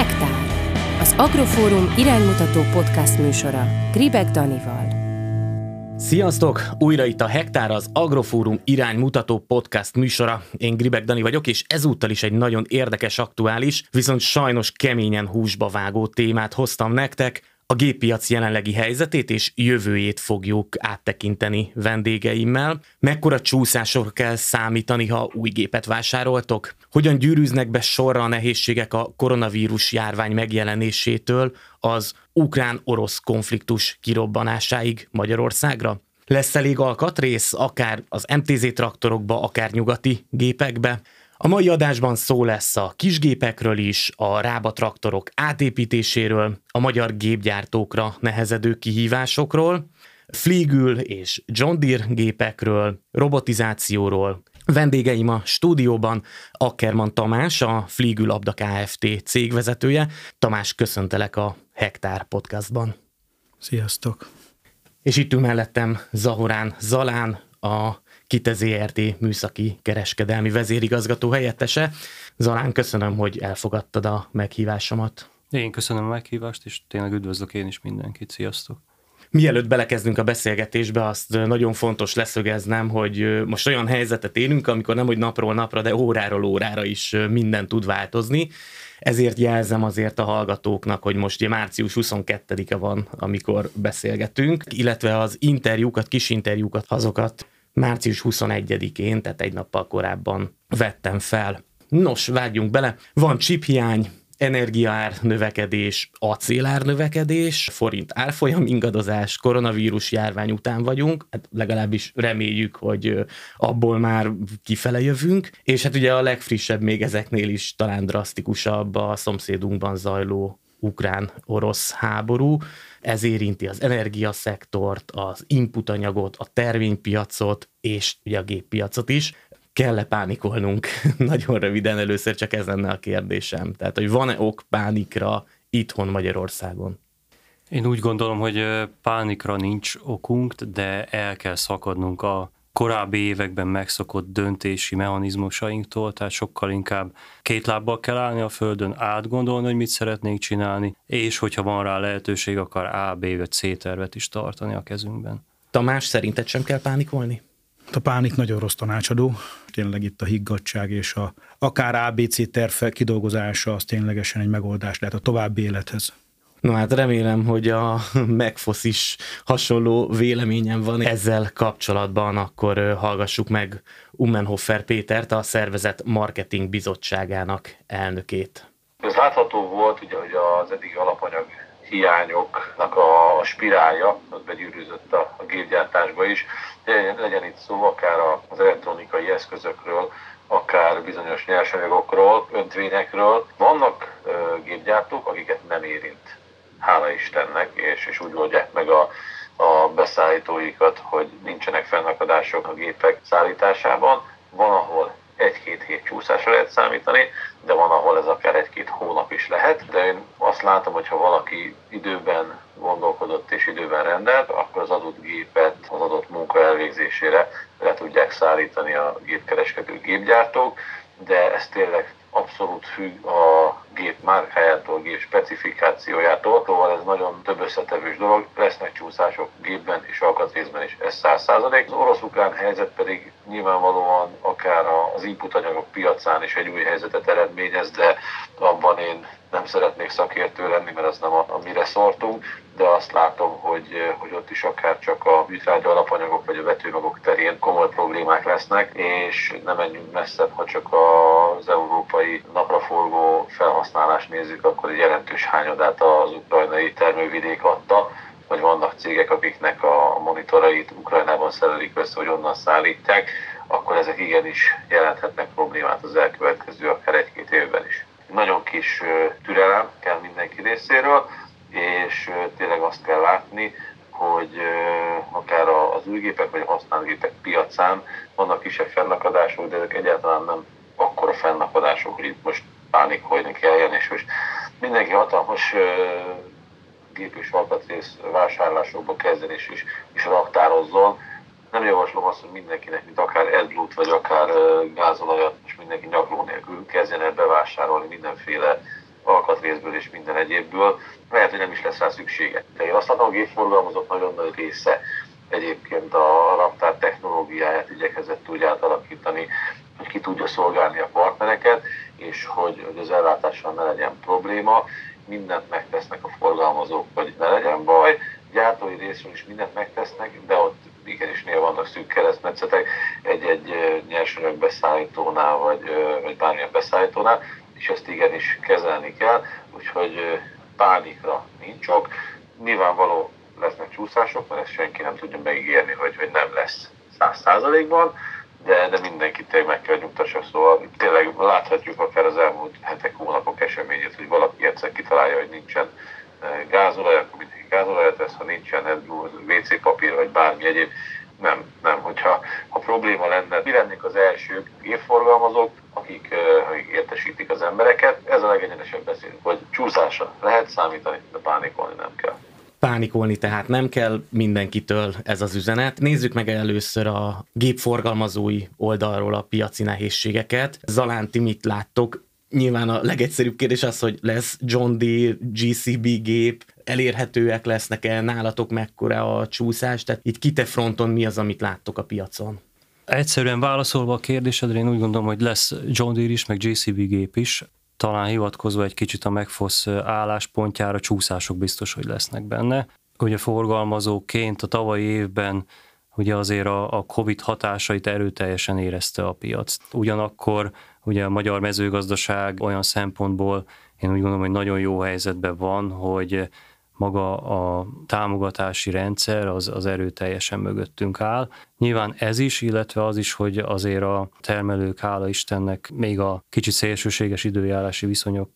Hektár, az Agrofórum iránymutató podcast műsora Gribek Danival. Sziasztok! Újra itt a Hektár, az Agrofórum iránymutató podcast műsora. Én Gribek Dani vagyok, és ezúttal is egy nagyon érdekes, aktuális, viszont sajnos keményen húsba vágó témát hoztam nektek. A géppiac jelenlegi helyzetét és jövőjét fogjuk áttekinteni vendégeimmel. Mekkora csúszásokra kell számítani, ha új gépet vásároltok? Hogyan gyűrűznek be sorra a nehézségek a koronavírus járvány megjelenésétől az ukrán-orosz konfliktus kirobbanásáig Magyarországra? Lesz elég alkatrész, akár az MTZ traktorokba, akár nyugati gépekbe? A mai adásban szó lesz a kisgépekről is, a Rába traktorok átépítéséről, a magyar gépgyártókra nehezedő kihívásokról, Fliegül és John Deere gépekről, robotizációról. Vendégeim a stúdióban Akkerman Tamás, a Fliegül Abda Kft. Cégvezetője. Tamás, köszöntelek a Hektár podcastban. Sziasztok! És itt ül mellettem Zahorán Zalán, a Kite Zrt. Műszaki kereskedelmi vezérigazgató helyettese. Zalán, köszönöm, hogy elfogadtad a meghívásomat. Én köszönöm a meghívást, és tényleg üdvözlök én is mindenkit. Sziasztok! Mielőtt belekezdünk a beszélgetésbe, azt nagyon fontos leszögeznem, hogy most olyan helyzetet élünk, amikor nemhogy napról napra, de óráról órára is minden tud változni. Ezért jelzem azért a hallgatóknak, hogy most március 22-e van, amikor beszélgetünk, illetve az interjúkat, kis interjúkat, azokat március 21-én, tehát egy nappal korábban vettem fel. Nos, vágjunk bele. Van csiphiány, energiaár növekedés, acélár növekedés, forint árfolyam ingadozás, koronavírus járvány után vagyunk, hát legalábbis reméljük, hogy abból már kifele jövünk, és hát ugye a legfrissebb még ezeknél is talán drasztikusabb a szomszédunkban zajló ukrán-orosz háború. Ez érinti az energiaszektort, az inputanyagot, a terménypiacot, és ugye a géppiacot is. Kell-e pánikolnunk? Nagyon röviden először csak ez lenne a kérdésem. Tehát, hogy van-e ok pánikra itthon Magyarországon? Én úgy gondolom, hogy pánikra nincs okunk, de el kell szakadnunk a korábbi években megszokott döntési mechanizmusainktól, tehát sokkal inkább két lábbal kell állni a földön, átgondolni, hogy mit szeretnénk csinálni, és hogyha van rá lehetőség, akár A, B vagy C tervet is tartani a kezünkben. Tamás, szerinted sem kell pánikolni? A pánik nagyon rossz tanácsadó. Tényleg itt a higgadtság és akár ABC terv kidolgozása az ténylegesen egy megoldás lehet a további élethez. No hát remélem, hogy a Megfosz is hasonló véleményem van. Ezzel kapcsolatban akkor hallgassuk meg Umenhofer Pétert, a szervezet marketing bizottságának elnökét. Ez látható volt, ugye, hogy az eddigi alapanyag hiányoknak a spirálja, ott begyűrűzött a gépgyártásba is. De legyen itt szó akár az elektronikai eszközökről, akár bizonyos nyersanyagokról, öntvényekről. Vannak gépgyártók, akiket nem érint, hála Istennek, és úgy oldják meg a beszállítóikat, hogy nincsenek fennakadások a gépek szállításában. Van, ahol egy-két hét csúszásra lehet számítani, de van, ahol ez akár egy-két hónap is lehet. De én azt látom, hogy ha valaki időben gondolkodott és időben rendelt, akkor az adott gépet az adott munka elvégzésére le tudják szállítani a gépkereskedő gépgyártók, de ez tényleg abszolút függ a gép márkájától, gép specifikációjától, szóval ez nagyon több összetevős dolog, lesznek csúszások gépben és alkatrészben is, ez 100%. Az orosz-ukrán helyzet pedig nyilvánvalóan akár az inputanyagok piacán is egy új helyzetet eredményez, de abban én nem szeretnék szakértő lenni, mert ez nem amire szortunk, de azt látom, hogy ott is akár csak a műtrágya alapanyagok vagy a vetőmagok terén komoly problémák lesznek, és nem menjünk messzebb, ha csak az európai napraforgó felhasználást nézzük, akkor egy jelentős hányadát az ukrajnai termővidék adta, vagy vannak cégek, akiknek a monitorait Ukrajnában szerelik össze, hogy onnan szállítják, akkor ezek igenis jelenthetnek problémát az elkövetkező akár egy-két évben is. Nagyon kis türelem kell mindenki részéről, és tényleg azt kell látni, hogy akár az új gépek vagy a használt gépek piacán vannak kisebb fennakadások, de ezek egyáltalán nem akkora fennakadások, hogy itt most pánikolni kelljen, és most mindenki hatalmas gép és alkatrész vásárlásokba kezden és raktározzon. Nem javaslom azt, hogy mindenkinek, mint akár AdBlue-t vagy akár gázolajat, és mindenki nyakló nélkül kezdjen el bevásárolni mindenféle alkat alkatrészből és minden egyébből, lehet, hogy nem is lesz rá szüksége. De én azt látom, a gépforgalmazók nagyon nagy része egyébként a raktár technológiáját igyekezett úgy átalakítani, hogy ki tudja szolgálni a partnereket, és hogy az ellátással ne legyen probléma, mindent megtesznek a forgalmazók, hogy ne legyen baj, gyártói részről is mindent megtesznek, de ott igenis néha vannak szűk keresztmetszetek egy-egy nyersanyag beszállítónál, vagy bármilyen beszállítónál, és ezt igenis kezelni kell, úgyhogy pánikra nincs ok. Nyilvánvaló lesznek csúszások, mert ezt senki nem tudja megígérni, hogy nem lesz 100%-ban, de mindenkit tényleg meg kell nyugtassak, szóval tényleg láthatjuk akár az elmúlt hetek, hónapok eseményét, hogy valaki egyszer kitalálja, hogy nincsen gázolaj, akkor mindenki gázolajat tesz, ha nincsen WC papír vagy bármi egyéb. Nem, hogyha probléma lenne, mi lennék az elsők gépforgalmazók, akik értesítik az embereket. Ez a legegyenesebb beszélünk, hogy csúszásra lehet számítani, de pánikolni nem kell. Pánikolni tehát nem kell, mindenkitől ez az üzenet. Nézzük meg először a gépforgalmazói oldalról a piaci nehézségeket. Zalán, ti mit láttok? Nyilván a legegyszerűbb kérdés az, hogy lesz John Deere, JCB gép, elérhetőek lesznek-e, nálatok mekkora a csúszás, tehát itt Kite fronton mi az, amit láttok a piacon? Egyszerűen válaszolva a kérdésedre, én úgy gondolom, hogy lesz John Deere is, meg JCB gép is. Talán hivatkozva egy kicsit a Megfosz álláspontjára, csúszások biztos, hogy lesznek benne. Ugye forgalmazóként a tavalyi évben ugye azért a Covid hatásait erőteljesen érezte a piac. Ugyanakkor ugye a magyar mezőgazdaság olyan szempontból én úgy gondolom, hogy nagyon jó helyzetben van, hogy maga a támogatási rendszer az erőteljesen mögöttünk áll. Nyilván ez is, illetve az is, hogy azért a termelők, hála Istennek, még a kicsit szélsőséges időjárási viszonyok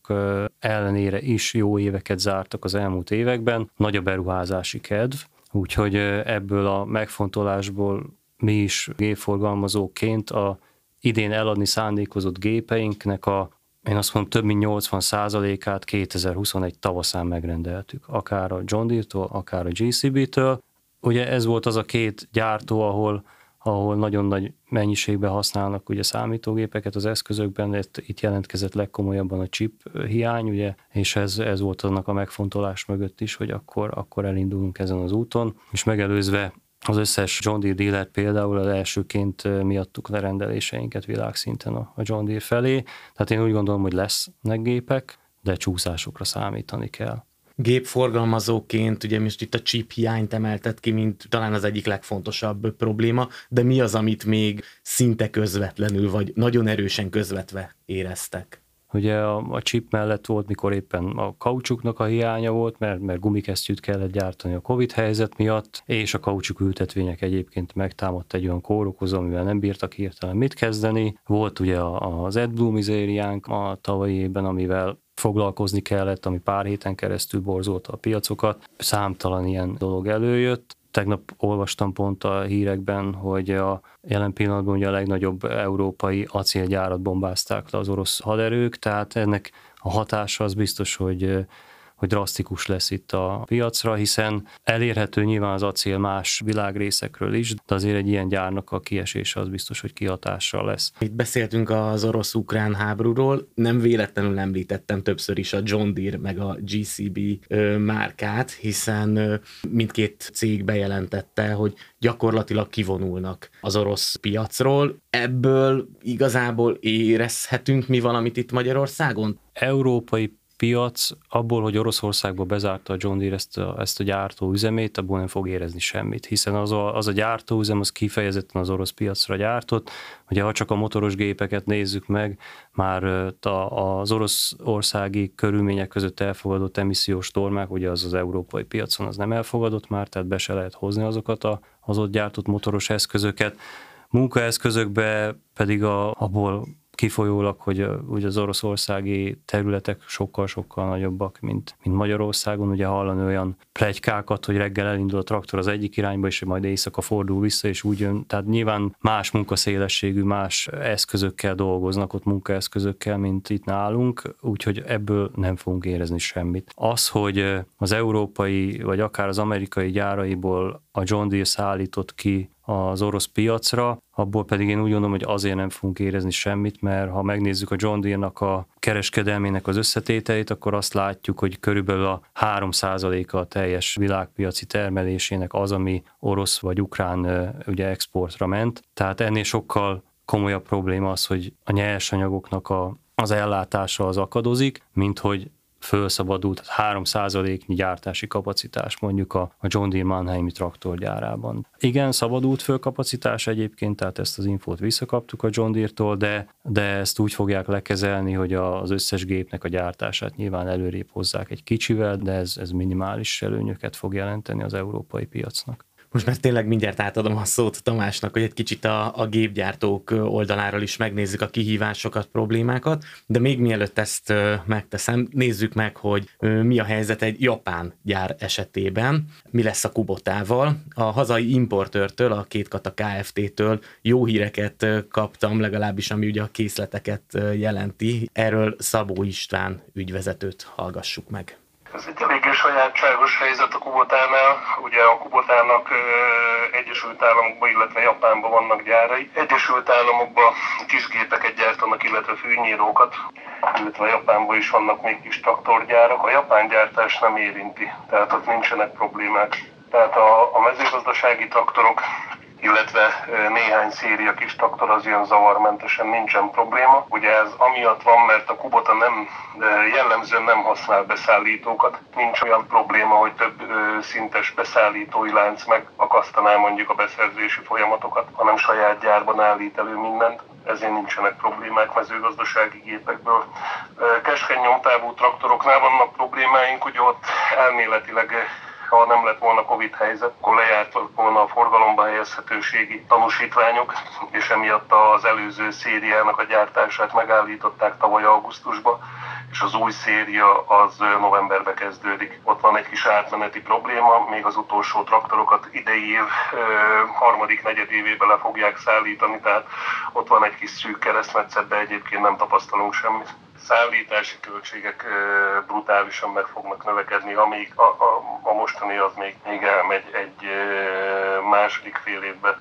ellenére is jó éveket zártak az elmúlt években. Nagy a beruházási kedv, úgyhogy ebből a megfontolásból mi is gépforgalmazóként a idén eladni szándékozott gépeinknek én azt mondom, több mint 80%-át 2021 tavaszán megrendeltük, akár a John Deere-től, akár a JCB-től. Ugye ez volt az a két gyártó, ahol nagyon nagy mennyiségben használnak ugye számítógépeket az eszközökben, itt jelentkezett legkomolyabban a chip hiány, ugye, és ez volt annak a megfontolás mögött is, hogy akkor elindulunk ezen az úton, és megelőzve az összes John Deere dealer például az elsőként miattuk lerendeléseinket világszinten a John Deere felé. Tehát én úgy gondolom, hogy lesznek gépek, de csúszásokra számítani kell. Gépforgalmazóként, ugye most itt a chip hiányt emeltet ki, mint talán az egyik legfontosabb probléma, de mi az, amit még szinte közvetlenül, vagy nagyon erősen közvetve éreztek? Ugye a chip mellett volt, mikor éppen a kaucsuknak a hiánya volt, mert gumikesztyűt kellett gyártani a Covid helyzet miatt, és a kaucsuk ültetvények egyébként megtámadt egy olyan kórokoz, amivel nem bírtak hirtelen mit kezdeni. Volt ugye az AdBlue mizériánk a tavalyi évben, amivel foglalkozni kellett, ami pár héten keresztül borzolta a piacokat. Számtalan ilyen dolog előjött. Tegnap olvastam pont a hírekben, hogy a jelen pillanatban ugye a legnagyobb európai acélgyárat bombázták le az orosz haderők, tehát ennek a hatása az biztos, hogy drasztikus lesz itt a piacra, hiszen elérhető nyilván az acél más világrészekről is, de azért egy ilyen gyárnak a kiesése az biztos, hogy kihatással lesz. Itt beszéltünk az orosz-ukrán háborúról, nem véletlenül említettem többször is a John Deere meg a JCB márkát, hiszen mindkét cég bejelentette, hogy gyakorlatilag kivonulnak az orosz piacról. Ebből igazából érezhetünk mi valamit itt Magyarországon? Európai piac abból, hogy Oroszországba bezárta a John Deere ezt a gyártóüzemét, abból nem fog érezni semmit, hiszen az a gyártóüzem az kifejezetten az orosz piacra gyártott. Ugye ha csak a motoros gépeket nézzük meg, már az oroszországi körülmények között elfogadott emissziós normák, ugye az európai piacon az nem elfogadott már, tehát be se lehet hozni azokat az ott gyártott motoros eszközöket. Munkaeszközökbe pedig abból kifolyólag, hogy az oroszországi területek sokkal-sokkal nagyobbak, mint Magyarországon. Ugye hallani olyan pletykákat, hogy reggel elindul a traktor az egyik irányba, és majd éjszaka fordul vissza, és úgy jön. Tehát nyilván más munkaszélességű, más eszközökkel dolgoznak ott, munkaeszközökkel, mint itt nálunk, úgyhogy ebből nem fogunk érezni semmit. Az, hogy az európai, vagy akár az amerikai gyáraiból a John Deere szállított ki az orosz piacra, abból pedig én úgy gondolom, hogy azért nem fogunk érezni semmit, mert ha megnézzük a John Deere-nak a kereskedelmének az összetételét, akkor azt látjuk, hogy körülbelül a 3%-a a teljes világpiaci termelésének az, ami orosz vagy ukrán ugye exportra ment. Tehát ennél sokkal komolyabb probléma az, hogy a nyersanyagoknak az ellátása az akadozik, mint hogy fölszabadult 3%-nyi gyártási kapacitás mondjuk a John Deere Mannheimi traktorgyárában. Igen, szabadult föl kapacitás egyébként, tehát ezt az infót visszakaptuk a John Deere-tól, de ezt úgy fogják lekezelni, hogy az összes gépnek a gyártását nyilván előrébb hozzák egy kicsivel, de ez minimális előnyöket fog jelenteni az európai piacnak. Most már tényleg mindjárt átadom a szót Tamásnak, hogy egy kicsit a gépgyártók oldaláról is megnézzük a kihívásokat, problémákat, de még mielőtt ezt megteszem, nézzük meg, hogy mi a helyzet egy japán gyár esetében, mi lesz a Kubotával. A hazai importőrtől, a Kétkata Kft-től jó híreket kaptam, legalábbis ami ugye a készleteket jelenti. Erről Szabó István ügyvezetőt hallgassuk meg. Ez egy eléggé sajátságos helyzet a Kubotánál. Ugye a Kubotának Egyesült Államokban, illetve Japánban vannak gyárai. Egyesült Államokban kisgépeket gyártanak, illetve fűnyírókat, illetve Japánban is vannak még kis traktorgyárak. A japán gyártás nem érinti, tehát ott nincsenek problémák. Tehát a mezőgazdasági traktorok, illetve néhány széria kis traktor az ilyen zavarmentesen, nincsen probléma. Ugye ez amiatt van, mert a Kubota nem, jellemzően nem használ beszállítókat. Nincs olyan probléma, hogy több szintes beszállítói lánc megakasztaná mondjuk a beszerzési folyamatokat, hanem saját gyárban állít elő mindent. Ezért nincsenek problémák mezőgazdasági gépekből. Keskeny nyomtávú traktoroknál vannak problémáink, hogy ott elméletileg, ha nem lett volna Covid helyzet, akkor lejártak volna a forgalomba helyezhetőségi tanúsítványok, és emiatt az előző szériának a gyártását megállították tavaly augusztusban, és az új széria az novemberbe kezdődik. Ott van egy kis átmeneti probléma, még az utolsó traktorokat idei év harmadik negyedévébe le fogják szállítani, tehát ott van egy kis szűk keresztmetszet, de egyébként nem tapasztalunk semmit. Szállítási költségek brutálisan meg fognak növekedni, amíg a mostani az még elmegy egy második fél évben.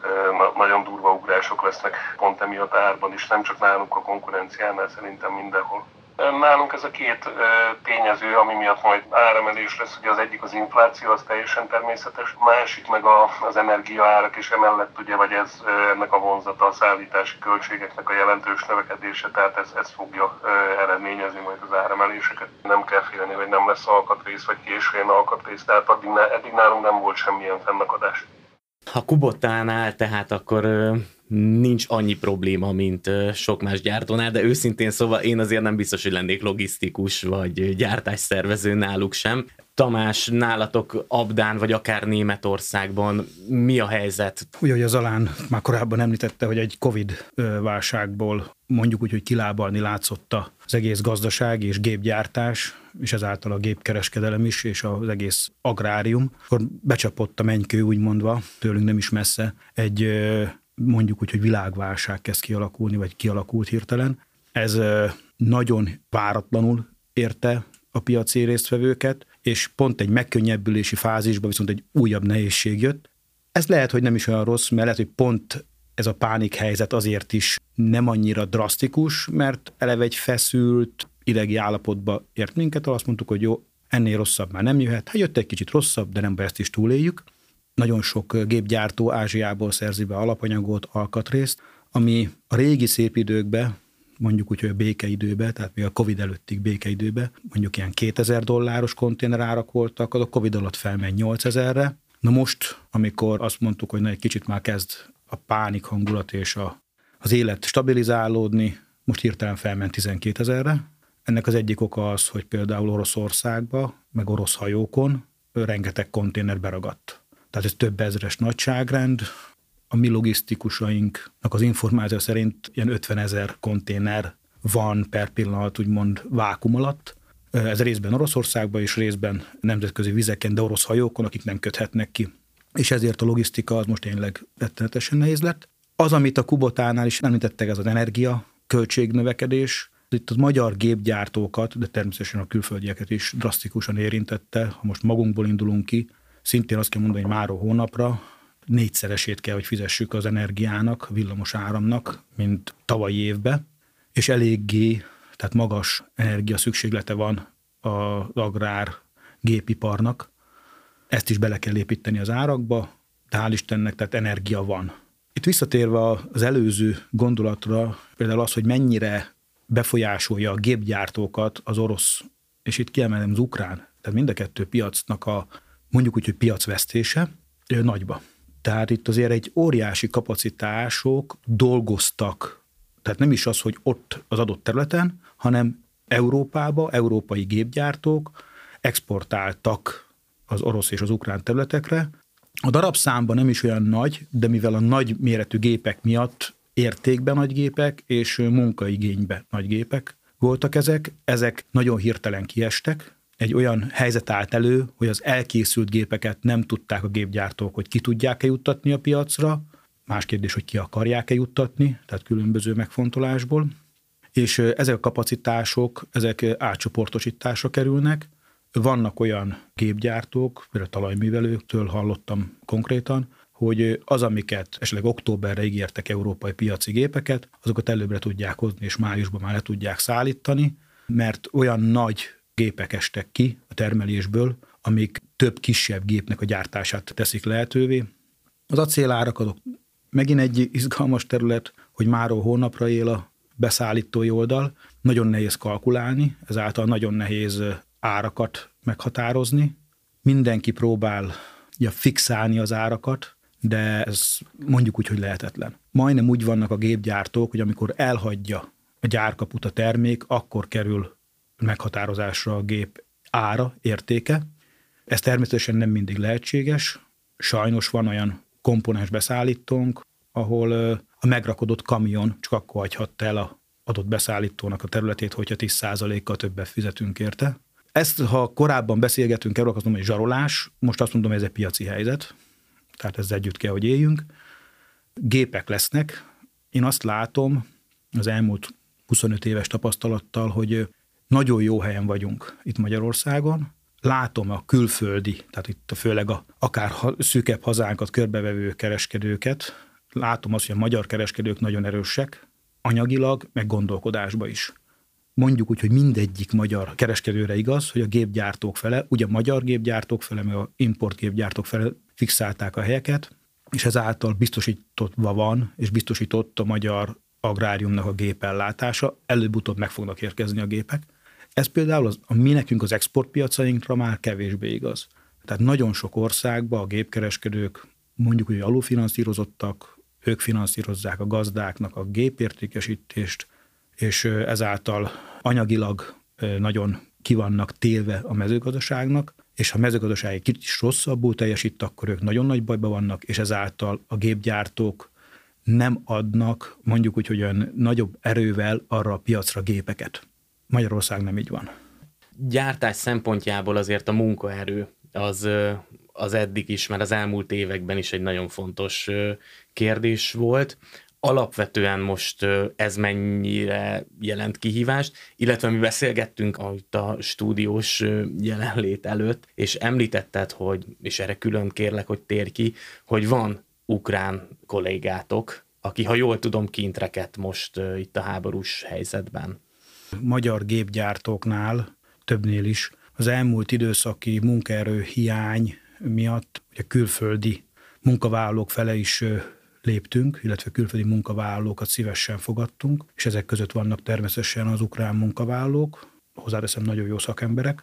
Nagyon durva ugrások lesznek pont emiatt árban is, nem csak nálunk, a konkurenciánál, szerintem mindenhol. Nálunk ez a két tényező, ami miatt majd áremelés lesz, hogy az egyik az infláció, az teljesen természetes, a másik meg az energiaárak, és emellett ugye, vagy ez ennek a vonzata a szállítási költségeknek a jelentős növekedése, tehát ez fogja eredményezni majd az áremeléseket. Nem kell félni, hogy nem lesz alkatrész, vagy későn alkatrész, tehát eddig nálunk nem volt semmilyen fennakadás. A Kubotánál tehát akkor nincs annyi probléma, mint sok más gyártónál, de őszintén szóval én azért nem biztos, hogy lennék logisztikus vagy gyártásszervező náluk sem. Tamás, nálatok Abdán vagy akár Németországban mi a helyzet? Ugye, hogy az Alán már korábban említette, hogy egy Covid válságból mondjuk úgy, hogy kilábalni látszott az egész gazdaság és gépgyártás, és ezáltal a gépkereskedelem is, és az egész agrárium. Akkor becsapott a mennykő, úgymondva, tőlünk nem is messze, egy mondjuk úgy, hogy világválság kezd kialakulni, vagy kialakult hirtelen. Ez nagyon váratlanul érte a piaci résztvevőket, és pont egy megkönnyebbülési fázisban viszont egy újabb nehézség jött. Ez lehet, hogy nem is olyan rossz, mert lehet, hogy pont ez a pánikhelyzet azért is nem annyira drasztikus, mert eleve egy feszült idegi állapotba ért minket, ahol azt mondtuk, hogy jó, ennél rosszabb már nem jöhet. Hát jött egy kicsit rosszabb, de nem, ezt is túléljük. Nagyon sok gépgyártó Ázsiából szerzi be alapanyagot, alkatrészt, ami a régi szép időkben, mondjuk úgy, hogy a békeidőben, tehát még a Covid előttig békeidőben, mondjuk ilyen $2000 konténerárak voltak, az a Covid alatt felment 8000-re. Na most, amikor azt mondtuk, hogy na, egy kicsit már kezd a pánik hangulat és az élet stabilizálódni, most hirtelen felment 12000-re. Ennek az egyik oka az, hogy például Oroszországban, meg orosz hajókon rengeteg konténer beragadt. Tehát ez több ezres nagyságrend. A mi logisztikusainknak az információ szerint ilyen 50,000 konténer van per pillanat, úgymond vákum alatt. Ez részben Oroszországban és részben nemzetközi vizeken, de orosz hajókon, akik nem köthetnek ki. És ezért a logisztika az most tényleg rettenetesen nehéz lett. Az, amit a Kubotánál is említettek, ez az energia, költségnövekedés. Itt a magyar gépgyártókat, de természetesen a külföldieket is drasztikusan érintette. Ha most magunkból indulunk ki, szintén azt kell mondani, hogy mára hónapra 4-szeresét kell, hogy fizessük az energiának, villamos áramnak, mint tavalyi évben, és eléggé, tehát magas energia szükséglete van az agrár gépiparnak. Ezt is bele kell építeni az árakba, de hál' Istennek, tehát energia van. Itt visszatérve az előző gondolatra, például az, hogy mennyire befolyásolja a gépgyártókat az orosz, és itt kiemelem az ukrán, tehát mind a kettő piacnak a, mondjuk úgy, hogy piacvesztése nagyba. Tehát itt azért egy óriási kapacitások dolgoztak, tehát nem is az, hogy ott az adott területen, hanem Európába, európai gépgyártók exportáltak az orosz és az ukrán területekre. A darabszámban nem is olyan nagy, de mivel a nagy méretű gépek miatt értékben nagy gépek és munkaigényben nagy gépek voltak ezek nagyon hirtelen kiestek. Egy olyan helyzet állt elő, hogy az elkészült gépeket nem tudták a gépgyártók, hogy ki tudják-e juttatni a piacra. Más kérdés, hogy ki akarják-e juttatni, tehát különböző megfontolásból. És ezek a kapacitások, ezek átcsoportosításra kerülnek. Vannak olyan gépgyártók, például talajművelőktől hallottam konkrétan, hogy az, amiket esetleg októberre ígértek európai piaci gépeket, azokat előbbre tudják hozni, és májusban már le tudják szállítani, mert olyan nagy gépek estek ki a termelésből, amik több kisebb gépnek a gyártását teszik lehetővé. Az acélárak azok megint egy izgalmas terület, hogy máról hónapra él a beszállítói oldal. Nagyon nehéz kalkulálni, ezáltal nagyon nehéz árakat meghatározni. Mindenki próbálja fixálni az árakat, de ez mondjuk úgy, hogy lehetetlen. Majdnem úgy vannak a gépgyártók, hogy amikor elhagyja a gyárkaput a termék, akkor kerül meghatározásra a gép ára, értéke. Ez természetesen nem mindig lehetséges. Sajnos van olyan komponens beszállítónk, ahol a megrakodott kamion csak akkor hagyhatta el a adott beszállítónak a területét, hogyha 10%-kal többet fizetünk érte. Ezt, ha korábban beszélgetünk erről, azt mondom, hogy zsarolás, most azt mondom, hogy ez egy piaci helyzet, tehát ezzel együtt kell, hogy éljünk. Gépek lesznek. Én azt látom az elmúlt 25 éves tapasztalattal, hogy nagyon jó helyen vagyunk itt Magyarországon. Látom a külföldi, tehát itt főleg akár szűkebb hazánkat körbevevő kereskedőket, látom azt, hogy a magyar kereskedők nagyon erősek, anyagilag, meg gondolkodásba is. Mondjuk úgy, hogy mindegyik magyar kereskedőre igaz, hogy a gépgyártók fele, ugye a magyar gépgyártók fele, meg a importgépgyártók fele fixálták a helyeket, és ezáltal biztosítottva van, és biztosított a magyar agráriumnak a gépellátása, előbb-utóbb meg fognak érkezni a gépek. Ez például mi nekünk az exportpiacainkra már kevésbé igaz. Tehát nagyon sok országban a gépkereskedők mondjuk, hogy alulfinanszírozottak, ők finanszírozzák a gazdáknak a gépértékesítést, és ezáltal anyagilag nagyon ki vannak téve a mezőgazdaságnak, és ha a mezőgazdaság egy kicsit rosszabbul teljesít, akkor ők nagyon nagy bajban vannak, és ezáltal a gépgyártók nem adnak mondjuk úgy, hogy olyan nagyobb erővel arra a piacra gépeket. Magyarország nem így van. Gyártás szempontjából azért a munkaerő az eddig is, mert az elmúlt években is egy nagyon fontos kérdés volt. Alapvetően most ez mennyire jelent kihívást, illetve mi beszélgettünk itt a stúdiós jelenlét előtt, és említetted, hogy, és erre külön kérlek, hogy térj ki, hogy van ukrán kollégátok, aki, ha jól tudom, kint rekedt most itt a háborús helyzetben. Magyar gépgyártóknál, többnél is, az elmúlt időszaki munkaerő hiány miatt a külföldi munkavállalók fele is léptünk, illetve külföldi munkavállalókat szívesen fogadtunk, és ezek között vannak természetesen az ukrán munkavállalók, hozzáteszem, nagyon jó szakemberek,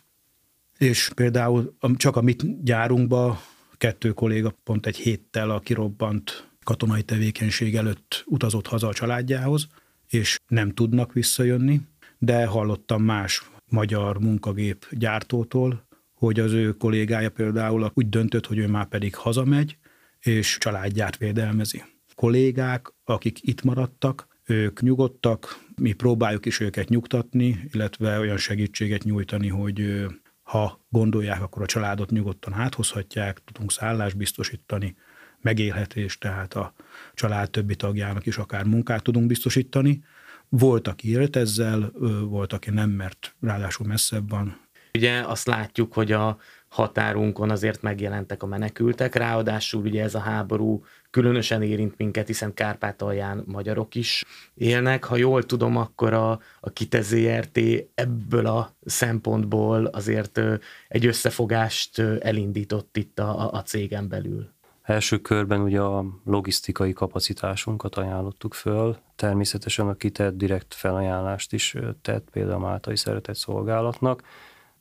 és például csak a mi gyárunkban 2 kolléga pont egy héttel a kirobbant katonai tevékenység előtt utazott haza a családjához, és nem tudnak visszajönni, de hallottam más magyar munkagép gyártótól, hogy az ő kollégája például úgy döntött, hogy ő már pedig hazamegy, és családját védelmezi. Kollégák, akik itt maradtak, ők nyugodtak, mi próbáljuk is őket nyugtatni, illetve olyan segítséget nyújtani, hogy ha gondolják, akkor a családot nyugodtan áthozhatják, tudunk szállást biztosítani, megélhetést, tehát a család többi tagjának is akár munkát tudunk biztosítani. Volt, aki élt ezzel, volt, aki nem, mert ráadásul messzebb van. Ugye azt látjuk, hogy a határunkon azért megjelentek a menekültek, ráadásul ugye ez a háború különösen érint minket, hiszen Kárpátalján magyarok is élnek. Ha jól tudom, akkor a Kite Zrt. Ebből a szempontból azért egy összefogást elindított itt a cégen belül. Első körben ugye a logisztikai kapacitásunkat ajánlottuk föl, természetesen a Kite direkt felajánlást is tett, például a Máltai Szeretetszolgálatnak,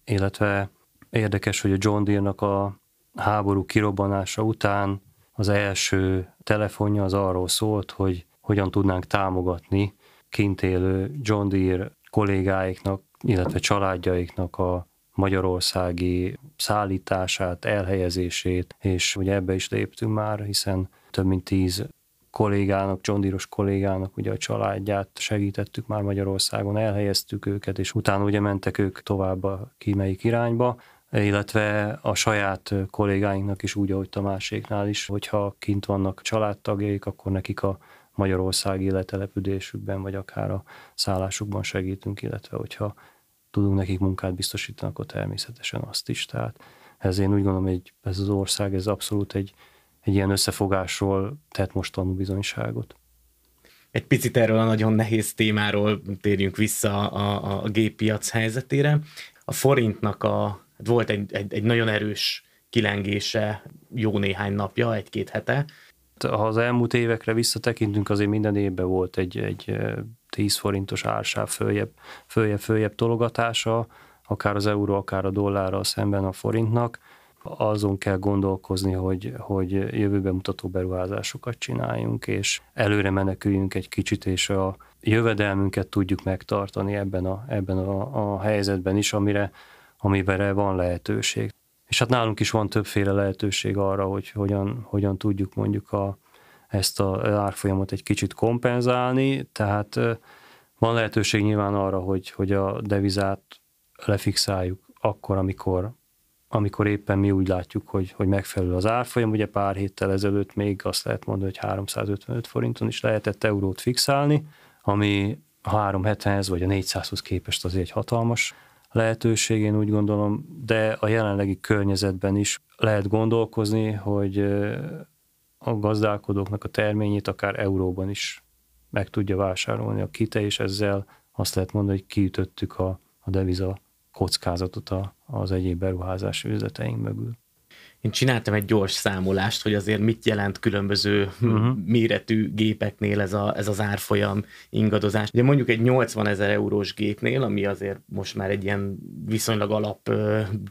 illetve érdekes, hogy a John Deere-nak a háború kirobbanása után az első telefonja az arról szólt, hogy hogyan tudnánk támogatni kint élő John Deere kollégáiknak, illetve családjaiknak a magyarországi szállítását, elhelyezését, és ugye ebbe is léptünk már, hiszen több mint 10 kollégának, John Deere-os kollégának ugye a családját segítettük már Magyarországon, elhelyeztük őket, és utána ugye mentek ők tovább a kímelyik irányba, illetve a saját kollégáinknak is úgy, ahogy Tamáséknál is, hogyha kint vannak családtagjaik, akkor nekik a magyarországi letelepülésükben, vagy akár a szállásukban segítünk, illetve hogyha tudunk nekik munkát biztosítani, akkor természetesen azt is. Tehát ez én úgy gondolom, hogy ez az ország, ez abszolút egy ilyen összefogásról tett most tanúbizonyságot. Egy picit erről a nagyon nehéz témáról térjünk vissza a géppiac helyzetére. A forintnak volt egy nagyon erős kilengése jó néhány napja, egy-két hete. Ha az elmúlt évekre visszatekintünk, azért minden évben volt egy 10 forintos ársáv följebb tologatása, akár az euró, akár a dollárral szemben a forintnak. Azon kell gondolkozni, hogy jövőben mutató beruházásokat csináljunk, és előre meneküljünk egy kicsit, és a jövedelmünket tudjuk megtartani ebben a helyzetben is, amiben van lehetőség. És hát nálunk is van többféle lehetőség arra, hogy hogyan tudjuk mondjuk ezt az árfolyamot egy kicsit kompenzálni, tehát van lehetőség nyilván arra, hogy a devizát lefixáljuk akkor, amikor éppen mi úgy látjuk, hogy megfelelő az árfolyam. Ugye pár héttel ezelőtt még azt lehet mondani, hogy 355 forinton is lehetett eurót fixálni, ami a 370-hez vagy a 400-hoz képest azért egy hatalmas lehetőség, én úgy gondolom, de a jelenlegi környezetben is lehet gondolkozni, hogy a gazdálkodóknak a terményét akár euróban is meg tudja vásárolni a Kite, és ezzel azt lehet mondani, hogy kiütöttük a deviza kockázatot az egyéb beruházás üzleteink mögül. Én csináltam egy gyors számolást, hogy azért mit jelent különböző méretű gépeknél ez az árfolyam ingadozás. Ugye mondjuk egy 80 000 eurós gépnél, ami azért most már egy ilyen viszonylag alap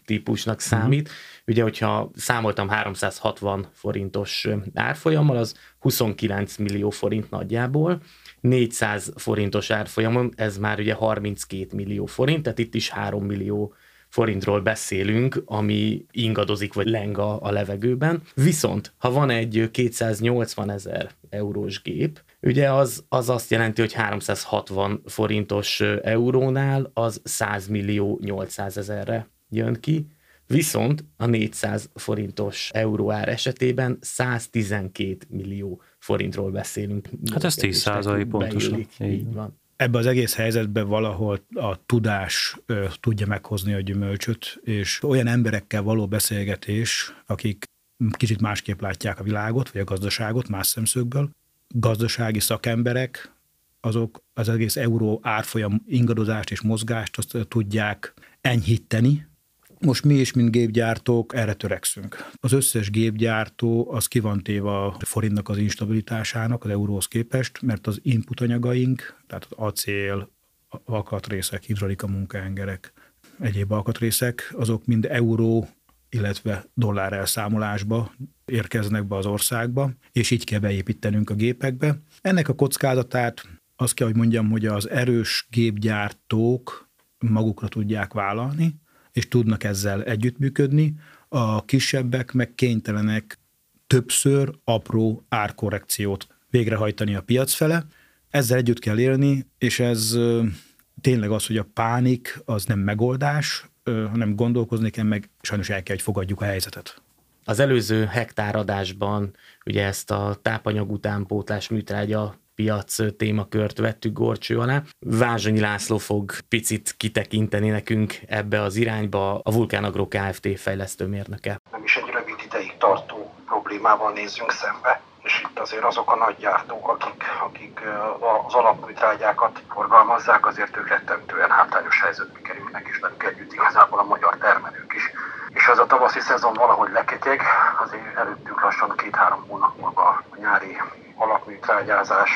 típusnak számít, ugye hogyha számoltam 360 forintos árfolyammal, az 29 millió forint nagyjából, 400 forintos árfolyamon ez már ugye 32 millió forint, tehát itt is 3 millió forintról beszélünk, ami ingadozik vagy leng a levegőben. Viszont, ha van egy 280 000 eurós gép, ugye az azt jelenti, hogy 360 forintos eurónál az 100 800 000-re jön ki, viszont a 400 forintos euróár esetében 112 millió forintról beszélünk. Hát ez 10% pontosan. Így van. Ebbe az egész helyzetben valahol a tudás tudja meghozni a gyümölcsöt, és olyan emberekkel való beszélgetés, akik kicsit másképp látják a világot, vagy a gazdaságot más szemszögből. Gazdasági szakemberek, azok az egész euró árfolyam ingadozást és mozgást azt tudják enyhíteni. Most mi is, mint gépgyártók, erre törekszünk. Az összes gépgyártó az ki van téve a forintnak az instabilitásának az euróhoz képest, mert az inputanyagaink, tehát az acél, alkatrészek, hidraulika munkahengerek, egyéb alkatrészek, azok mind euró, illetve dollár elszámolásba érkeznek be az országba, és így kell beépítenünk a gépekbe. Ennek a kockázatát azt kell, hogy mondjam, hogy az erős gépgyártók magukra tudják vállalni, és tudnak ezzel együttműködni, a kisebbek meg kénytelenek többször apró árkorrekciót végrehajtani a piac fele. Ezzel együtt kell élni, és ez tényleg az, hogy a pánik az nem megoldás, hanem gondolkozni kell, meg sajnos el kell, hogy fogadjuk a helyzetet. Az előző hektáradásban ugye ezt a tápanyag utánpótlás műtrágya piac témakört vettük gorcső alá. Vázsonyi László fog picit kitekinteni nekünk ebbe az irányba, a Vulcán Agro Kft. Fejlesztőmérnöke. Nem is egy rövid ideig tartó problémával nézünk szembe, és itt azért azok a nagygyártók, akik az alapműtrágyákat forgalmazzák, azért ők rettentően hátrányos helyzetbe kerülnek, és nem együtt igazából a magyar termelők is. És ez a tavaszi szezon valahogy leketyeg, azért előttünk lassan 2-3 hónap múlva a nyári alapműtrágyázás,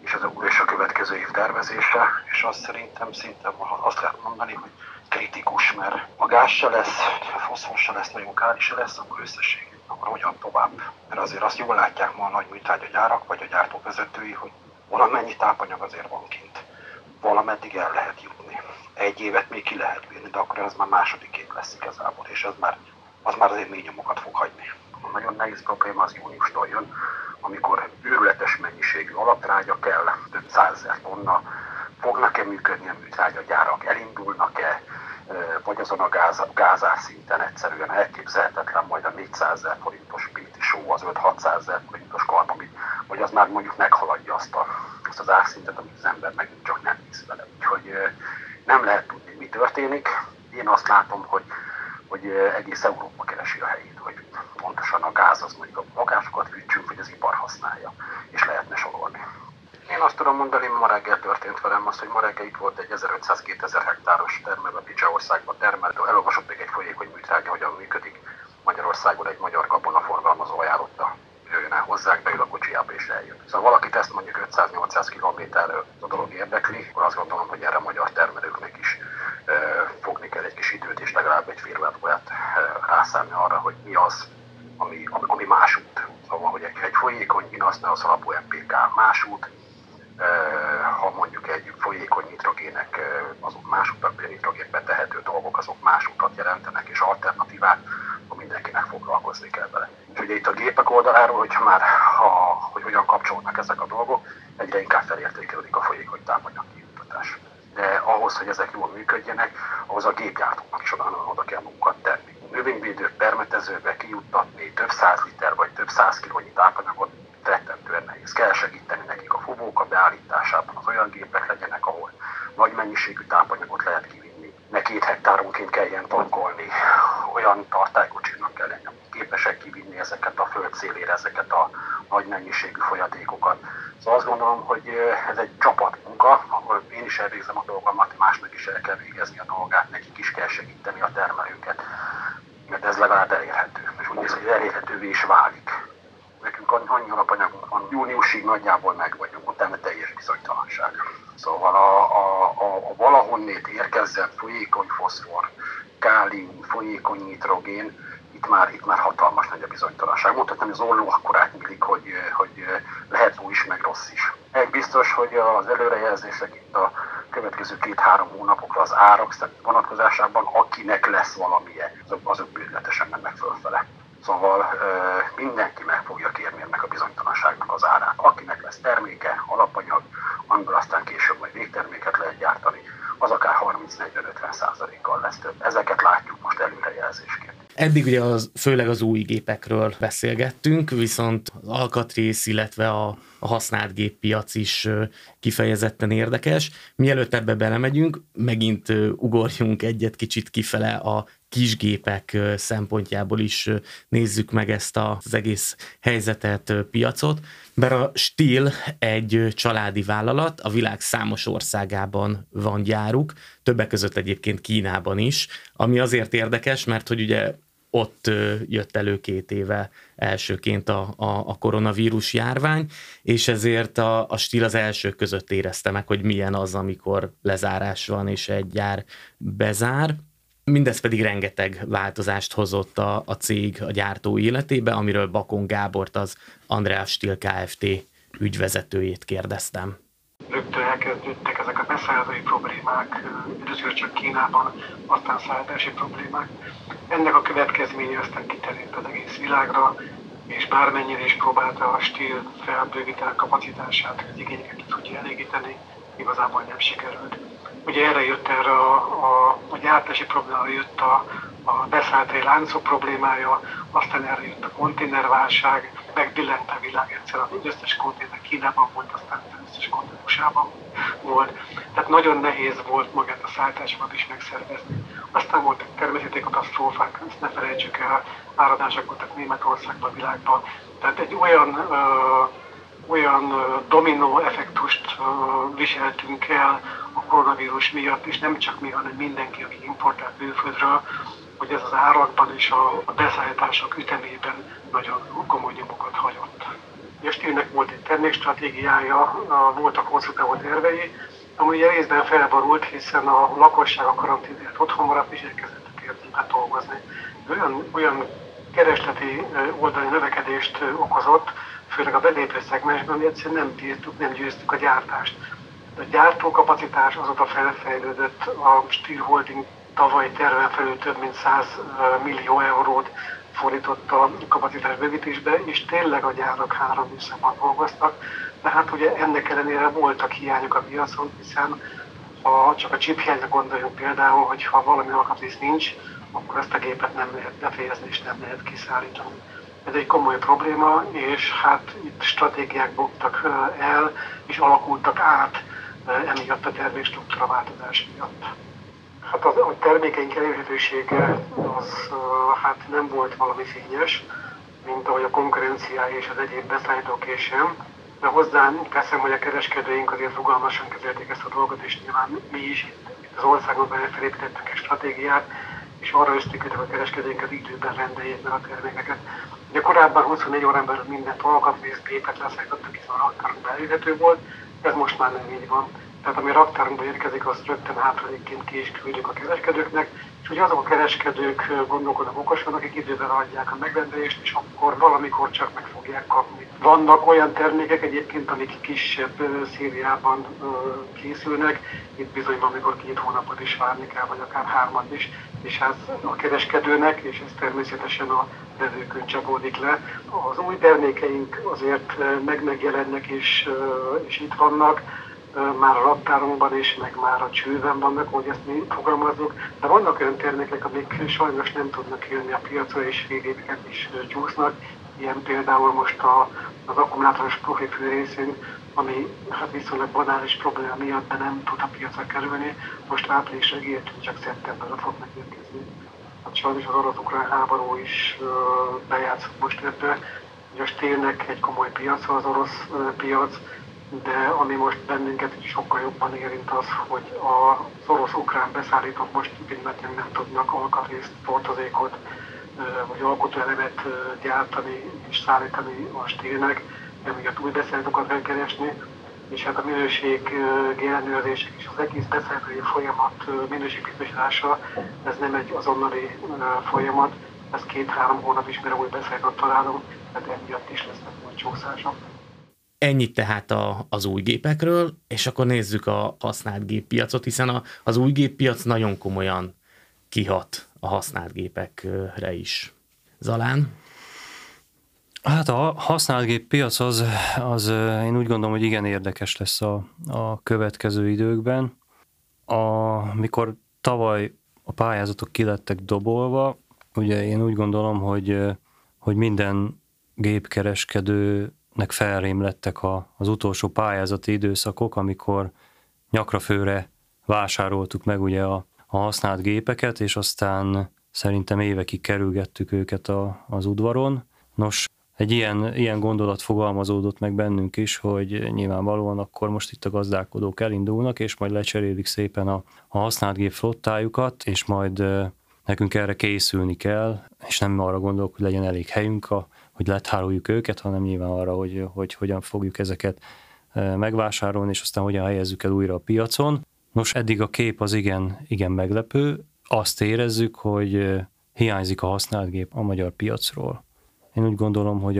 és az úr és a következő év tervezése, és azt szerintem szinte azt lehet mondani, hogy kritikus, mert a gáz se lesz, a foszfor se lesz, nagyon kár se lesz, akkor összességében, akkor hogyan tovább. Mert azért azt jól látják ma a nagy műtrágyagyárak, vagy a gyártóvezetői, hogy valamennyi tápanyag azért van kint. Valameddig el lehet jutni. Egy évet még ki lehet bírni, de akkor ez már második év lesz igazából, és az már azért mély nyomokat fog hagyni. A nagyon nehéz probléma az júniustól jön, amikor őrületes mennyiségű alaptrágya kell, több 100 000 tonna. Fognak-e működni a műtrágyagyárak, elindulnak-e, vagy azon a gázár szinten egyszerűen elképzelhetetlen majd a 400 000 forintos péti só, az 5-600 000 forintos kalap, vagy az már mondjuk meghaladja azt az árszintet, amit az ember megint csak nem hisz vele. Úgyhogy nem lehet tudni, mi történik. Én azt látom, hogy egész Európa keresi a helyét, hogy pontosan a gáz az mondjuk a lakásokat fűtsünk, hogy az ipar használja, és lehetne sorolni. Én azt tudom mondani, ma reggel történt velem az, hogy ma reggel itt volt egy 1500-2000 hektáros termelő Csehországban termelő, elolvasott még egy folyékony műtrágya, hogyan működik. Magyarországon egy magyar gabona forgalmazó ajánlotta, jöjjön el hozzák, beül a kocsijába és eljön. Szóval valakit ezt mondjuk 500-800 kilométerről a dolog érdekli, akkor azt gondolom, hogy erre a magyar termelőknek is fogni kell egy kis időt, és legalább egy fél órát rászállni arra, hogy mi az, ami más út. Szóval, hogy egy folyékony, én azt ne az alapú MPK más út. Ha mondjuk egy folyékony nitrogének, azok más utat, például nitrogénbe tehető dolgok, azok más utat jelentenek, és alternatívát, akkor mindenkinek foglalkozni kell vele. Úgyhogy itt a gépek oldaláról, hogyha már, hogy hogyan kapcsolnak ezek a dolgok, egyre inkább felértékelődik a folyékony tápanyag kijutatás. De ahhoz, hogy ezek jól működjenek, ahhoz a gépgyártóknak is oda kell magukat tenni. Növényvédő permetezőbe kijuttatni több 100 liter vagy több 100 kilónyi tápanyagot rettentően nehéz. Kell segíteni nekik a fuvók a beállításában, az olyan gépek legyenek, ahol nagy mennyiségű tápanyagot lehet kivinni. Ne 2 hektáronként kelljen tankolni, olyan tartálykocsiknak kell lenni, amik képesek kivinni ezeket a föld szélére, ezeket a nagy mennyiségű folyadékokat. Szóval azt gondolom, hogy ez egy csapatmunka, ahol én is elvégzem a dolgomat, másnak is el kell végezni a dolgát, nekik is kell segíteni a termelőket, mert ez legalább elérhető, és úgy néz, hogy elérhetővé is válik. Nekünk annyi alapanyagunk van, júniusig nagyjából meg vagyunk, utána teljes bizonytalanság. Szóval a valahonnét érkezzen folyékony foszfor, kálium, folyékony nitrogén, itt már hatalmas nagy a bizonytalanság. Mondhatnám, hogy az orló akkorát nyílik, hogy lehet jó is, meg rossz is. Egy biztos, hogy az előrejelzések itt a következő 2-3 hónapokra az árak vonatkozásában, akinek lesz valamilyen, azok bődletesen mennek fölfele. Szóval mindenki meg fogja kérni ennek a bizonytalanságnak az árát. Akinek lesz terméke, alapanyag, amiből aztán később majd végterméket lehet gyártani, az akár 30-40-50%-kal lesz több. Ezeket látjuk most előrejelzésként. Eddig ugye főleg az új gépekről beszélgettünk, viszont az alkatrész, illetve a használt géppiac is kifejezetten érdekes. Mielőtt ebbe belemegyünk, megint ugorjunk egyet kicsit kifele a kisgépek szempontjából is nézzük meg ezt az egész helyzetet, piacot. Bár a Stihl egy családi vállalat, a világ számos országában van gyáruk, többek között egyébként Kínában is, ami azért érdekes, mert hogy ugye ott jött elő 2 éve elsőként a koronavírus járvány, és ezért a Stihl az elsők között érezte meg, hogy milyen az, amikor lezárás van és egy gyár bezár. Mindez pedig rengeteg változást hozott a cég, a gyártó életébe, amiről Bakon Gábort, az Andrea Stihl Kft. Ügyvezetőjét kérdeztem. Rögtön elkezdődtek ezek a beszállítói problémák, először csak Kínában, aztán szállítási problémák. Ennek a következménye aztán kiterjedt az egész világra, és bármennyire is próbálta a Stihl felbővíteni a kapacitását, hogy igényeket ki tudja elégíteni, igazából nem sikerült. Ugye erre jött, erre a gyártási problémára jött a a beszállítói láncok problémája, aztán eljött a konténerválság, megbillent a világ egyszer, az összes konténer Kínában volt, aztán az összes konténer USA-ban volt. Tehát nagyon nehéz volt magát a szállításokat is megszervezni. Aztán voltak természeti katasztrófák, ezt ne felejtsük el, áradások voltak Németországban, a világban. Tehát egy olyan dominó effektust viseltünk el a koronavírus miatt, és nem csak mi, hanem mindenki, aki importált külföldről, hogy ez az árakban és a beszállítások ütemében nagyon komoly nyomokat hagyott. A Stihlnek volt egy termékstratégiája, voltak hosszú távú tervei, ami részben felborult, hiszen a lakosság a karantén miatt otthon maradt, és elkezdett a piacban dolgozni. Olyan keresleti oldali növekedést okozott, főleg a belépő szegmensben, ami egyszerűen nem bírtuk, nem győztük a gyártást. A gyártókapacitás azóta felfejlődött, a Stihl Holding tavalyi terven felül több mint 100 millió eurót fordított a kapacitás bővítésbe, és tényleg a gyárak 3 műszakban dolgoztak. De hát ugye ennek ellenére voltak hiányok a piacon, hiszen ha csak a chip hiányra gondoljunk például, hogy ha valami alkatrész nincs, akkor ezt a gépet nem lehet befejezni és nem lehet kiszállítani. Ez egy komoly probléma, és hát itt stratégiák buktak el, és alakultak át emiatt a termékstruktúra változás miatt. Hát a termékeink elérhetősége az hát nem volt valami fényes, mint ahogy a konkurenciája és az egyéb beszállítóké sem. De hozzám teszem, hogy a kereskedőink azért rugalmasan kezelték ezt a dolgot, és nyilván mi is itt az országon belül felépítettük egy stratégiát, és arra ösztökültek a kereskedőinket időben rendeljék meg a termékeket. Ugye korábban 24 órán belül mindent alkatrészt, gépet leszállítottuk, hiszen a raktárunkban elérhető volt, ez most már nem így van. Tehát ami raktárunkba érkezik, azt rögtön hátralékként ki is küldjük a kereskedőknek, és ugye azok a kereskedők gondolkodnak okosan, akik időben adják a megrendelést, és akkor valamikor csak meg fogják kapni. Vannak olyan termékek egyébként, amik kisebb szériában készülnek, itt bizony amikor 2 hónapot is várni kell, vagy akár 3-at is, és ez a kereskedőnek, és ez természetesen a vevőkön csapódik le. Az új termékeink azért megjelennek és itt vannak, már a raktárunkban is, meg már a csőben vannak, hogy ezt mi fogalmazzuk, de vannak olyan termékek, amik sajnos nem tudnak jönni a piacra, és fél éveket is csúsznak. Ilyen például most az akkumulátoros profifű részünk, ami hát viszonylag banális probléma miatt, de nem tud a piacra kerülni. Most áprilisra ígértünk, csak szeptemberre fog megérkezni. Hát sajnos az orosz-ukrán háború is bejátszott most ebbe. Ugye a Stihlnek egy komoly piaca az orosz piac, de ami most bennünket is sokkal jobban érint az, hogy az orosz-ukrán beszállítók most mindent nem tudnak alkatrészt, tartozékot vagy alkotóelemet gyártani és szállítani a Stihlnek, emiatt új beszállítókat kell keresni, és hát a minőség ellenőrzések és az egész beszállítói folyamat minőségbiztosítása, ez nem egy azonnali folyamat, ez 2-3 hónap is, mire új beszállítót találunk, tehát emiatt is lesznek majd csúszások. Ennyit tehát az új gépekről, és akkor nézzük a használt géppiacot, hiszen az új géppiac nagyon komolyan kihat a használt gépekre is. Zalán? Hát a használt géppiac az én úgy gondolom, hogy igen érdekes lesz a következő időkben. Amikor tavaly a pályázatok kilettek dobolva, ugye én úgy gondolom, hogy minden gépkereskedő felrém lettek az utolsó pályázati időszakok, amikor nyakrafőre vásároltuk meg ugye a használt gépeket, és aztán szerintem évekig kerülgettük őket az udvaron. Nos, egy ilyen gondolat fogalmazódott meg bennünk is, hogy nyilvánvalóan akkor most itt a gazdálkodók elindulnak, és majd lecserélik szépen a használt gép flottájukat, és majd nekünk erre készülni kell, és nem arra gondolok, hogy legyen elég helyünk hogy letároljuk őket, hanem nyilván arra, hogy hogyan fogjuk ezeket megvásárolni, és aztán hogyan helyezzük el újra a piacon. Nos, eddig a kép az igen meglepő. Azt érezzük, hogy hiányzik a használt gép a magyar piacról. Én úgy gondolom, hogy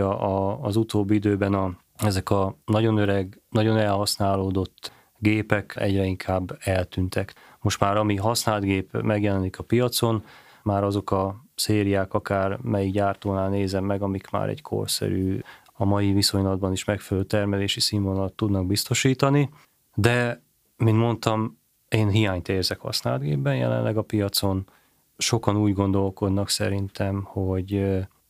az utóbbi időben ezek a nagyon öreg, nagyon elhasználódott gépek egyre inkább eltűntek. Most már ami használt gép megjelenik a piacon, már azok a szériák, akár melyik gyártónál nézem meg, amik már egy korszerű, a mai viszonylatban is megfelelő termelési színvonalat tudnak biztosítani, de, mint mondtam, én hiányt érzek használt gépben jelenleg a piacon, sokan úgy gondolkodnak szerintem, hogy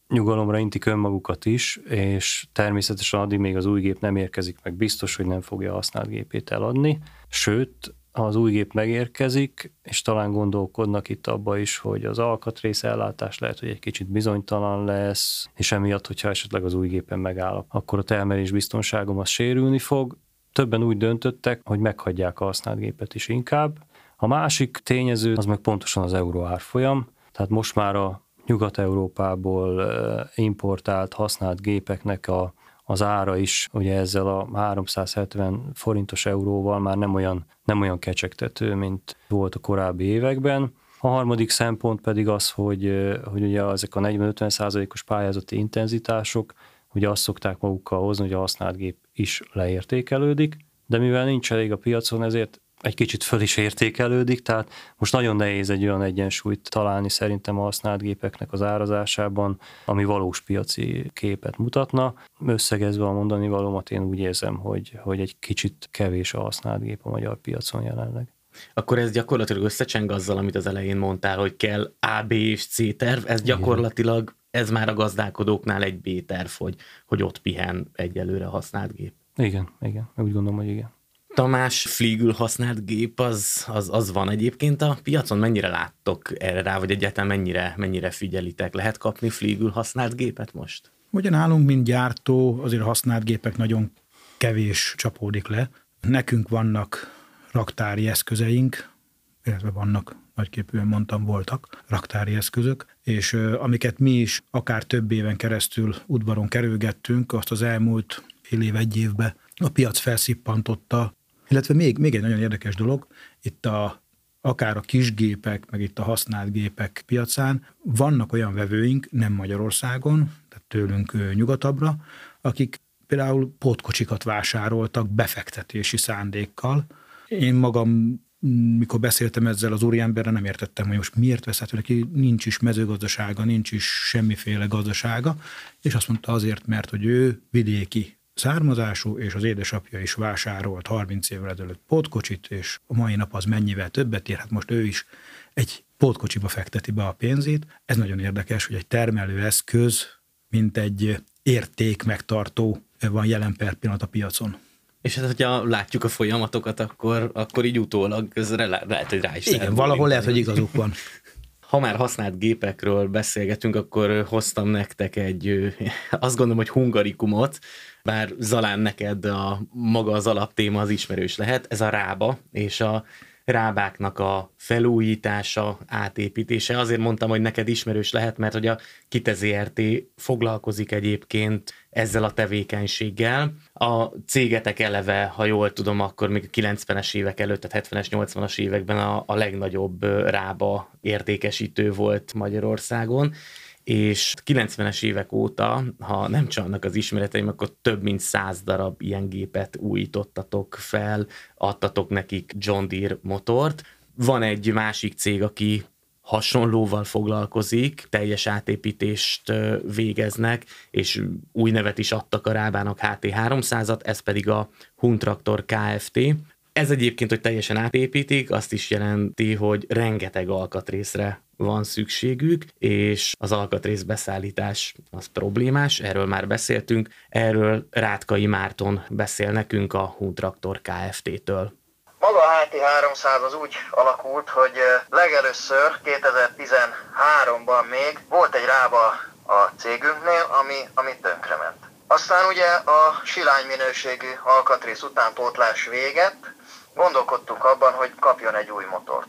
nyugalomra intik önmagukat is, és természetesen addig még az új gép nem érkezik meg, biztos, hogy nem fogja a használt gépét eladni. Sőt, ha az új gép megérkezik, és talán gondolkodnak itt abba is, hogy az alkatrész ellátás lehet, hogy egy kicsit bizonytalan lesz, és emiatt, hogyha esetleg az új gépen megáll, akkor a termelés biztonságom az sérülni fog. Többen úgy döntöttek, hogy meghagyják a használt gépet is inkább. A másik tényező az meg pontosan az euró árfolyam, tehát most már a Nyugat-Európából importált használt gépeknek az ára is, ugye ezzel a 370 forintos euróval már nem olyan kecsegtető, mint volt a korábbi években. A harmadik szempont pedig az, hogy ugye ezek a 40-50%-os pályázati intenzitások, ugye azt szokták magukkal hozni, hogy a használt gép is leértékelődik, de mivel nincs elég a piacon, ezért egy kicsit föl is értékelődik, tehát most nagyon nehéz egy olyan egyensúlyt találni szerintem a használt gépeknek az árazásában, ami valós piaci képet mutatna. Összegezve a mondani valómat én úgy érzem, hogy egy kicsit kevés a használt gép a magyar piacon jelenleg. Akkor ez gyakorlatilag összecseng azzal, amit az elején mondtál, hogy kell A, B és C terv, ez gyakorlatilag, ez már a gazdálkodóknál egy B terv, hogy ott pihen egyelőre a használt gép. Igen, úgy gondolom, hogy igen. Tamás, Fliegül használt gép, az van egyébként a piacon? Mennyire láttok erre rá, vagy egyáltalán mennyire figyelitek? Lehet kapni Fliegül használt gépet most? Ugye nálunk, mint gyártó, azért használt gépek nagyon kevés csapódik le. Nekünk vannak raktári eszközeink, illetve vannak, nagyképűen mondtam, voltak raktári eszközök, és amiket mi is akár több éven keresztül udvaron kerülgettünk, azt az elmúlt fél év, egy évben a piac felszippantotta. Illetve még egy nagyon érdekes dolog, itt akár a kisgépek, meg itt a használt gépek piacán vannak olyan vevőink, nem Magyarországon, tehát tőlünk nyugatabbra, akik például pótkocsikat vásároltak befektetési szándékkal. Én magam, mikor beszéltem ezzel az úriemberrel, nem értettem, hogy most miért veszett, neki nincs is mezőgazdasága, nincs is semmiféle gazdasága, és azt mondta azért, mert hogy ő vidéki származású, és az édesapja is vásárolt 30 évvel ezelőtt pótkocsit, és a mai nap az mennyivel többet ér, hát most ő is egy pótkocsiba fekteti be a pénzét. Ez nagyon érdekes, hogy egy termelőeszköz, mint egy érték megtartó van jelen per pillanat a piacon. És hát, hogyha látjuk a folyamatokat, akkor így utólag közre lehet, hogy rá is. Igen, valahol lehet, hogy igazuk van. Ha már használt gépekről beszélgetünk, akkor hoztam nektek azt gondolom, hogy hungarikumot, bár Zalán neked maga az alaptéma az ismerős lehet, ez a Rába, és a Rábáknak a felújítása, átépítése. Azért mondtam, hogy neked ismerős lehet, mert hogy a Kite Zrt. Foglalkozik egyébként ezzel a tevékenységgel. A cégetek eleve, ha jól tudom, akkor még a 90-es évek előtt, tehát 70-es, 80-as években a legnagyobb Rába értékesítő volt Magyarországon, és 90-es évek óta, ha nem csalnak az ismereteim, akkor több mint 100 darab ilyen gépet újítottatok fel, adtatok nekik John Deere motort. Van egy másik cég, aki hasonlóval foglalkozik, teljes átépítést végeznek, és új nevet is adtak a Rábának, HT300-at, ez pedig a HunTraktor Kft. Ez egyébként, hogy teljesen átépítik, azt is jelenti, hogy rengeteg alkatrészre van szükségük, és az alkatrész beszállítás az problémás, erről már beszéltünk, erről Rátkai Márton beszél nekünk a HunTraktor Kft-től. Maga a HT300 az úgy alakult, hogy legelőször 2013-ban még volt egy Rába a cégünknél, ami tönkrement. Aztán ugye a silány minőségű alkatrész utánpótlás véget, gondolkodtunk abban, hogy kapjon egy új motort.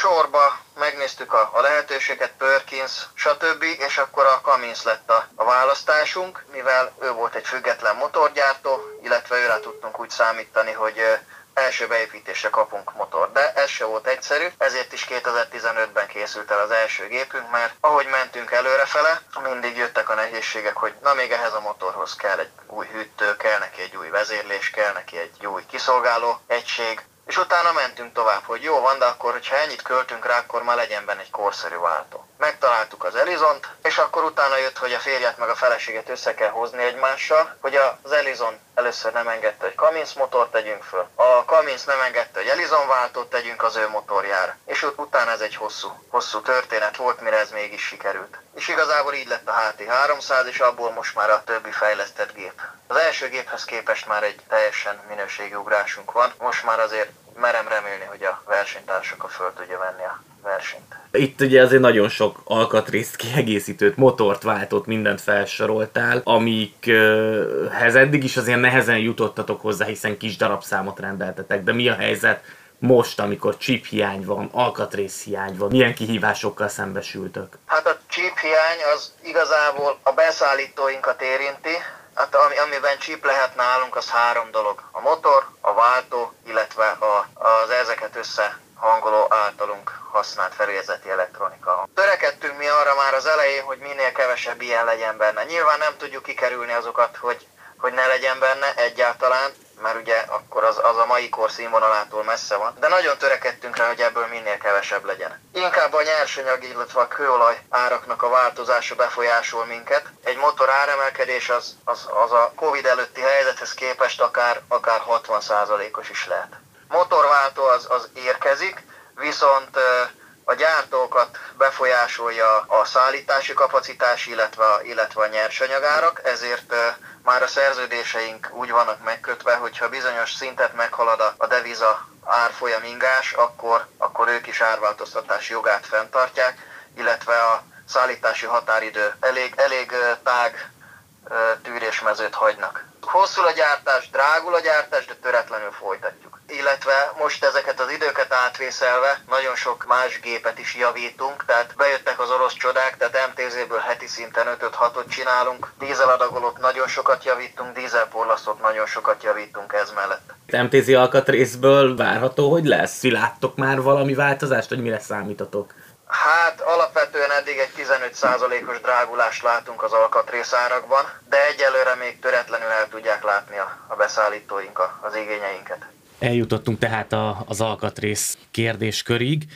Sorba megnéztük a lehetőséget, Perkins, stb. És akkor a Cummins lett a választásunk, mivel ő volt egy független motorgyártó, illetve őre tudtunk úgy számítani, hogy első beépítésre kapunk motor, de ez se volt egyszerű, ezért is 2015-ben készült el az első gépünk, mert ahogy mentünk előrefele, mindig jöttek a nehézségek, hogy na még ehhez a motorhoz kell egy új hűtő, kell neki egy új vezérlés, kell neki egy új kiszolgáló egység, és utána mentünk tovább, hogy jó van, de akkor, hogyha ennyit költünk rá, akkor már legyen benne egy korszerű váltó. megtaláltuk az Elizont, és akkor utána jött, hogy a férjet meg a feleséget össze kell hozni egymással, hogy az Elizon először nem engedte, hogy Cummins motort tegyünk föl. A Cummins nem engedte, hogy Elizon váltót tegyünk az ő motorjára. És ott utána ez egy hosszú történet volt, mire ez mégis sikerült. És igazából így lett a HT300, és abból most már a többi fejlesztett gép. Az első géphez képest már egy teljesen minőségi ugrásunk van, most már azért merem remélni, hogy a versenytársakkal föl tudja venni a versenyt. Itt ugye azért nagyon sok alkatrészt, kiegészítőt, motort, váltót, mindent felsoroltál, amikhez eddig is azért nehezen jutottatok hozzá, hiszen kis darabszámot rendeltetek, de mi a helyzet most, amikor chip hiány van, alkatrész hiány van, milyen kihívásokkal szembesültök? Hát a chip hiány az igazából a beszállítóinkat érinti. Hát amiben chip lehet nálunk, az három dolog. A motor, a váltó, illetve az ezeket összehangoló általunk használt fedélzeti elektronika. Törekedtünk mi arra már az elején, hogy minél kevesebb ilyen legyen benne. Nyilván nem tudjuk kikerülni azokat, hogy ne legyen benne egyáltalán, mert ugye akkor az a mai kor színvonalától messze van, de nagyon törekedtünk rá, hogy ebből minél kevesebb legyen. Inkább a nyersanyag, illetve a kőolaj áraknak a változása befolyásol minket. Egy motor áremelkedés az a Covid előtti helyzethez képest akár 60%-os is lehet. Motorváltó az érkezik, viszont a gyártókat befolyásolja a szállítási kapacitás, illetve a nyersanyagárak, ezért már a szerződéseink úgy vannak megkötve, hogy ha bizonyos szintet meghalad a deviza árfolyam ingás, akkor ők is árváltoztatási jogát fenntartják, illetve a szállítási határidő elég tág tűrésmezőt hagynak. Hosszul a gyártás, drágul a gyártás, de töretlenül folytatjuk. Illetve most ezeket az időket átvészelve nagyon sok más gépet is javítunk, tehát bejöttek az orosz csodák, tehát MTZ-ből heti szinten 5-6-ot csinálunk, dízeladagolat nagyon sokat javítunk, dízelporlasztót nagyon sokat javítunk ez mellett. MTZ alkatrészből várható, hogy lesz? Ti láttok már valami változást, hogy mire számítatok? Hát alapvetően eddig egy 15%-os drágulást látunk az alkatrészárakban, de egyelőre még töretlenül el tudják látni a beszállítóink az igényeinket. Eljutottunk tehát az alkatrész kérdéskörig.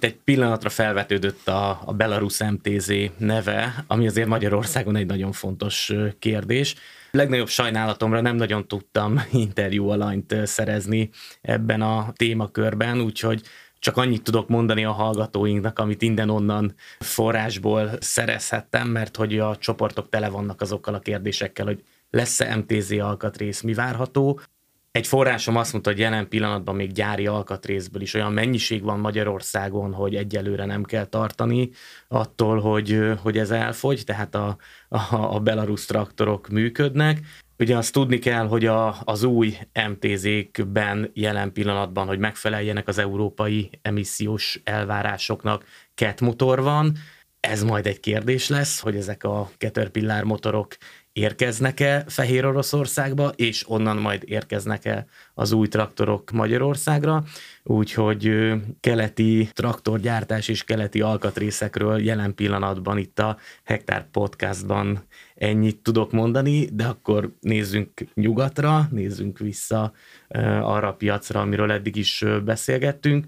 Egy pillanatra felvetődött a Belarus MTZ neve, ami azért Magyarországon egy nagyon fontos kérdés. Legnagyobb sajnálatomra nem nagyon tudtam interjúalanyt szerezni ebben a témakörben, úgyhogy csak annyit tudok mondani a hallgatóinknak, amit innen-onnan forrásból szerezhettem, mert hogy a csoportok tele vannak azokkal a kérdésekkel, hogy lesz-e MTZ alkatrész, mi várható. Egy forrásom azt mondta, hogy jelen pillanatban még gyári alkatrészből is olyan mennyiség van Magyarországon, hogy egyelőre nem kell tartani attól, hogy ez elfogy, tehát a belarusz traktorok működnek. Ugye azt tudni kell, hogy az új MTZ-kben jelen pillanatban, hogy megfeleljenek az európai emissziós elvárásoknak, két motor van. Ez majd egy kérdés lesz, hogy ezek a Caterpillar motorok érkeznek-e Fehér Oroszországba, és onnan majd érkeznek-e az új traktorok Magyarországra. Úgyhogy keleti traktorgyártás és keleti alkatrészekről jelen pillanatban itt a Hektár Podcastban ennyit tudok mondani, de akkor nézzünk nyugatra, nézzünk vissza arra a piacra, amiről eddig is beszélgettünk.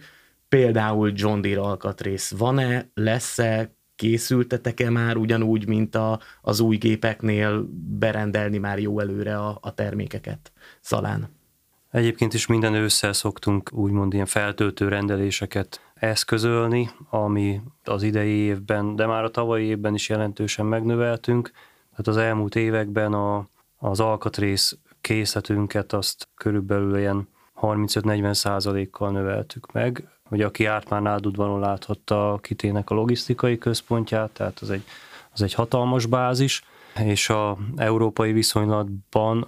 Például John Deere alkatrész van-e, lesz-e, készültetek-e már ugyanúgy, mint az új gépeknél berendelni már jó előre a termékeket? Zalán. Egyébként is minden ősszel szoktunk úgymond ilyen feltöltő rendeléseket eszközölni, ami az idei évben, de már a tavalyi évben is jelentősen megnöveltünk. Tehát az elmúlt években az alkatrész készletünket azt körülbelül ilyen 35-40%-kal növeltük meg. Ugye aki járt már Nádudvaron, láthatta a Kitének a logisztikai központját, tehát az egy hatalmas bázis, és az európai viszonylatban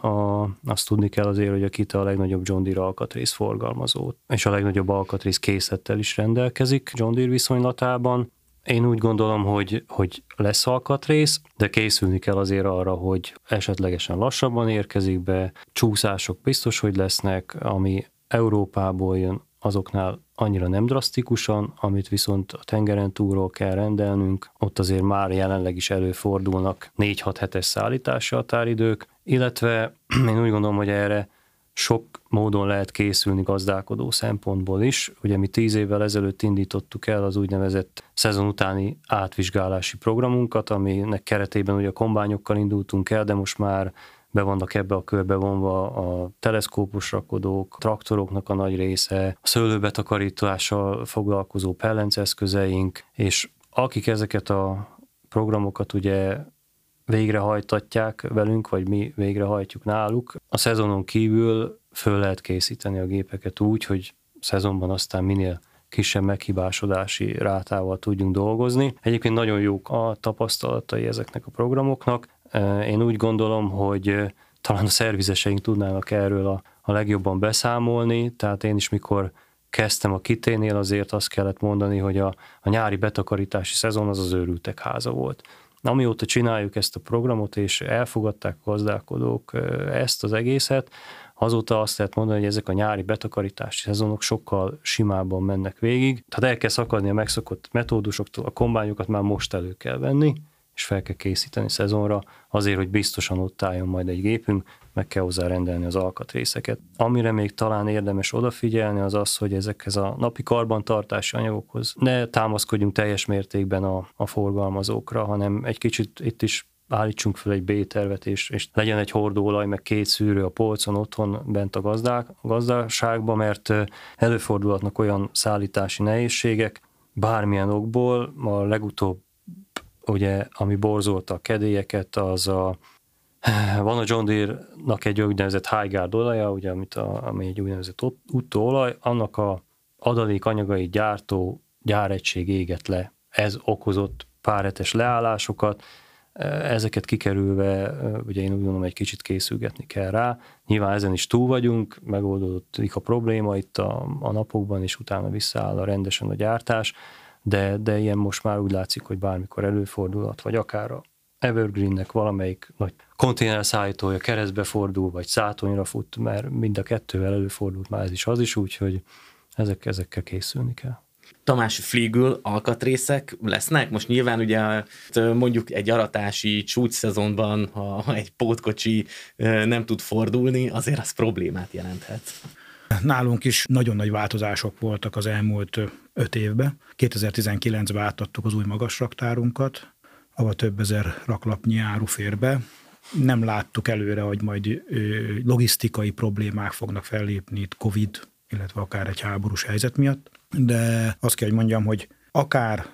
azt tudni kell azért, hogy a Kite a legnagyobb John Deere alkatrész forgalmazó, és a legnagyobb alkatrész készlettel is rendelkezik John Deere viszonylatában. Én úgy gondolom, hogy lesz alkatrész, de készülni kell azért arra, hogy esetlegesen lassabban érkezik be, csúszások biztos, hogy lesznek, ami Európából jön, azoknál annyira nem drasztikusan, amit viszont a tengeren túlról kell rendelnünk, ott azért már jelenleg is előfordulnak 4-6 hetes szállítási határidők, illetve én úgy gondolom, hogy erre sok módon lehet készülni gazdálkodó szempontból is. Ugye mi 10 évvel ezelőtt indítottuk el az úgynevezett szezon utáni átvizsgálási programunkat, aminek keretében ugye a kombányokkal indultunk el, de most már be vannak ebbe a körbe vonva a teleszkópos rakodók, a traktoroknak a nagy része, a szőlőbetakarítással foglalkozó pellenceszközeink, és akik ezeket a programokat ugye végrehajtatják velünk, vagy mi végrehajtjuk náluk. A szezonon kívül föl lehet készíteni a gépeket úgy, hogy szezonban aztán minél kisebb meghibásodási rátával tudjunk dolgozni. Egyébként nagyon jók a tapasztalatai ezeknek a programoknak. Én úgy gondolom, hogy talán a szervizeseink tudnának erről a legjobban beszámolni, tehát én is mikor kezdtem a Kite-nél, azért azt kellett mondani, hogy a nyári betakarítási szezon az őrültek háza volt. Amióta csináljuk ezt a programot, és elfogadták a gazdálkodók ezt az egészet, azóta azt lehet mondani, hogy ezek a nyári betakarítási szezonok sokkal simábban mennek végig. Tehát el kell szakadni a megszokott metódusoktól, a kombányokat már most elő kell venni, és fel kell készíteni szezonra, azért, hogy biztosan ott álljon majd egy gépünk, meg kell hozzá rendelni az alkatrészeket. Amire még talán érdemes odafigyelni, az az, hogy ezekhez a napi karbantartási anyagokhoz ne támaszkodjunk teljes mértékben a forgalmazókra, hanem egy kicsit itt is állítsunk fel egy B-tervet, és legyen egy hordóolaj, meg 2 szűrő a polcon otthon bent a gazdaságban, mert előfordulhatnak olyan szállítási nehézségek, bármilyen okból. A legutóbb, ugye, ami borzolta a kedélyeket, az van a John Deere-nak egy úgynevezett high guard olaja, ugye, ami egy úgynevezett utóolaj, annak a adalékanyagai gyáregység égett le. Ez okozott párhetes leállásokat, ezeket kikerülve, ugye én úgy gondolom, egy kicsit készülgetni kell rá. Nyilván ezen is túl vagyunk, megoldódik a probléma itt a napokban, és utána visszaáll rendesen a gyártás, de ilyen most már úgy látszik, hogy bármikor előfordulhat, vagy akár a Evergreennek valamelyik nagy konténerszállítója keresztbe fordul, vagy szátonyra fut, mert mind a kettővel előfordult már ez is, az is, úgyhogy ezekkel készülni kell. Tamás, Fliegül alkatrészek lesznek? Most nyilván ugye mondjuk egy aratási csúcsszezonban, ha egy pótkocsi nem tud fordulni, azért az problémát jelenthet. Nálunk is nagyon nagy változások voltak az elmúlt 5 évben. 2019-ben átadtuk az új magasraktárunkat, ahol több ezer raklapnyi áru fér be. Nem láttuk előre, hogy majd logisztikai problémák fognak fellépni itt Covid, illetve akár egy háborús helyzet miatt, de azt kell, hogy mondjam, hogy akár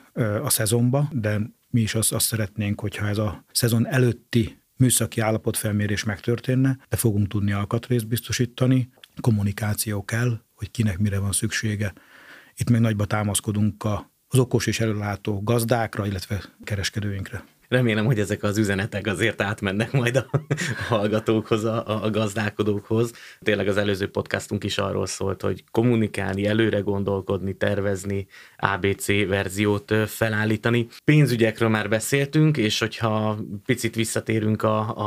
a szezonban, de mi is azt szeretnénk, hogyha ez a szezon előtti műszaki állapotfelmérés megtörténne, de fogunk tudni alkatrészt biztosítani, kommunikáció kell, hogy kinek mire van szüksége. Itt még nagyba támaszkodunk az okos és előlátó gazdákra, illetve kereskedőinkre. Remélem, hogy ezek az üzenetek azért átmennek majd a hallgatókhoz, a gazdálkodókhoz. Tényleg az előző podcastunk is arról szólt, hogy kommunikálni, előre gondolkodni, tervezni, ABC verziót felállítani. Pénzügyekről már beszéltünk, és hogyha picit visszatérünk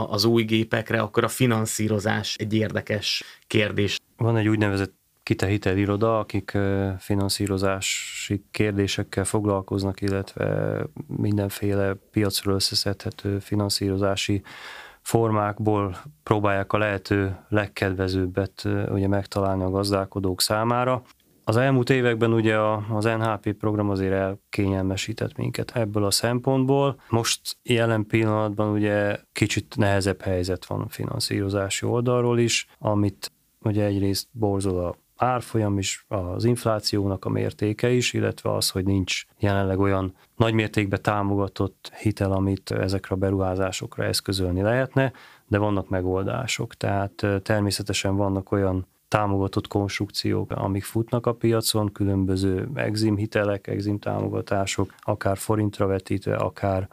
az új gépekre, akkor a finanszírozás egy érdekes kérdés. Van egy úgynevezett Kite hiteliroda, akik finanszírozási kérdésekkel foglalkoznak, illetve mindenféle piacról összeszedhető finanszírozási formákból próbálják a lehető legkedvezőbbet ugye megtalálni a gazdálkodók számára. Az elmúlt években ugye az NHP program azért elkényelmesített minket ebből a szempontból. Most jelen pillanatban ugye kicsit nehezebb helyzet van a finanszírozási oldalról is, amit ugye egyrészt borzol a árfolyam is, az inflációnak a mértéke is, illetve az, hogy nincs jelenleg olyan nagymértékben támogatott hitel, amit ezekre a beruházásokra eszközölni lehetne, de vannak megoldások. Tehát természetesen vannak olyan támogatott konstrukciók, amik futnak a piacon, különböző exim hitelek, exim támogatások, akár forintra vetítve,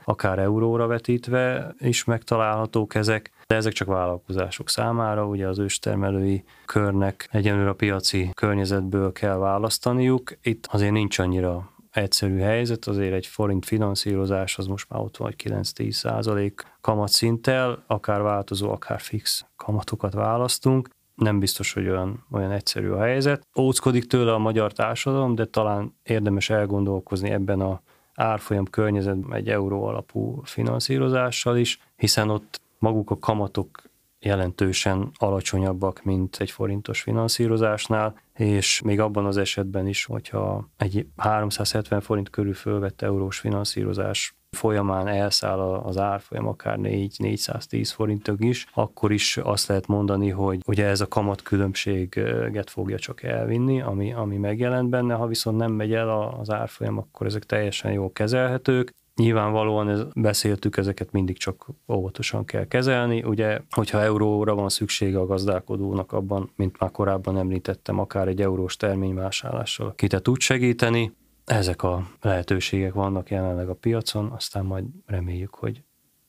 akár euróra vetítve is megtalálhatók ezek, de ezek csak vállalkozások számára, ugye az őstermelői körnek egyenlőre a piaci környezetből kell választaniuk. Itt azért nincs annyira egyszerű helyzet, azért egy forint finanszírozás az most már ott van, hogy 9-10% kamatszinttel, akár változó, akár fix kamatokat választunk. Nem biztos, hogy olyan egyszerű a helyzet. Óckodik tőle a magyar társadalom, de talán érdemes elgondolkozni ebben az árfolyam környezetben egy euró alapú finanszírozással is, hiszen ott maguk a kamatok jelentősen alacsonyabbak, mint egy forintos finanszírozásnál, és még abban az esetben is, hogyha egy 370 forint körül fölvett eurós finanszírozás folyamán elszáll az árfolyam akár 410 forintig is, akkor is azt lehet mondani, hogy ugye ez a kamatkülönbséget fogja csak elvinni, ami megjelent benne, ha viszont nem megy el az árfolyam, akkor ezek teljesen jól kezelhetők. Nyilvánvalóan beszéltük, ezeket mindig csak óvatosan kell kezelni. Ugye, hogyha euróra van szüksége a gazdálkodónak abban, mint már korábban említettem, akár egy eurós terményvásárlással Kite tud segíteni. Ezek a lehetőségek vannak jelenleg a piacon, aztán majd reméljük, hogy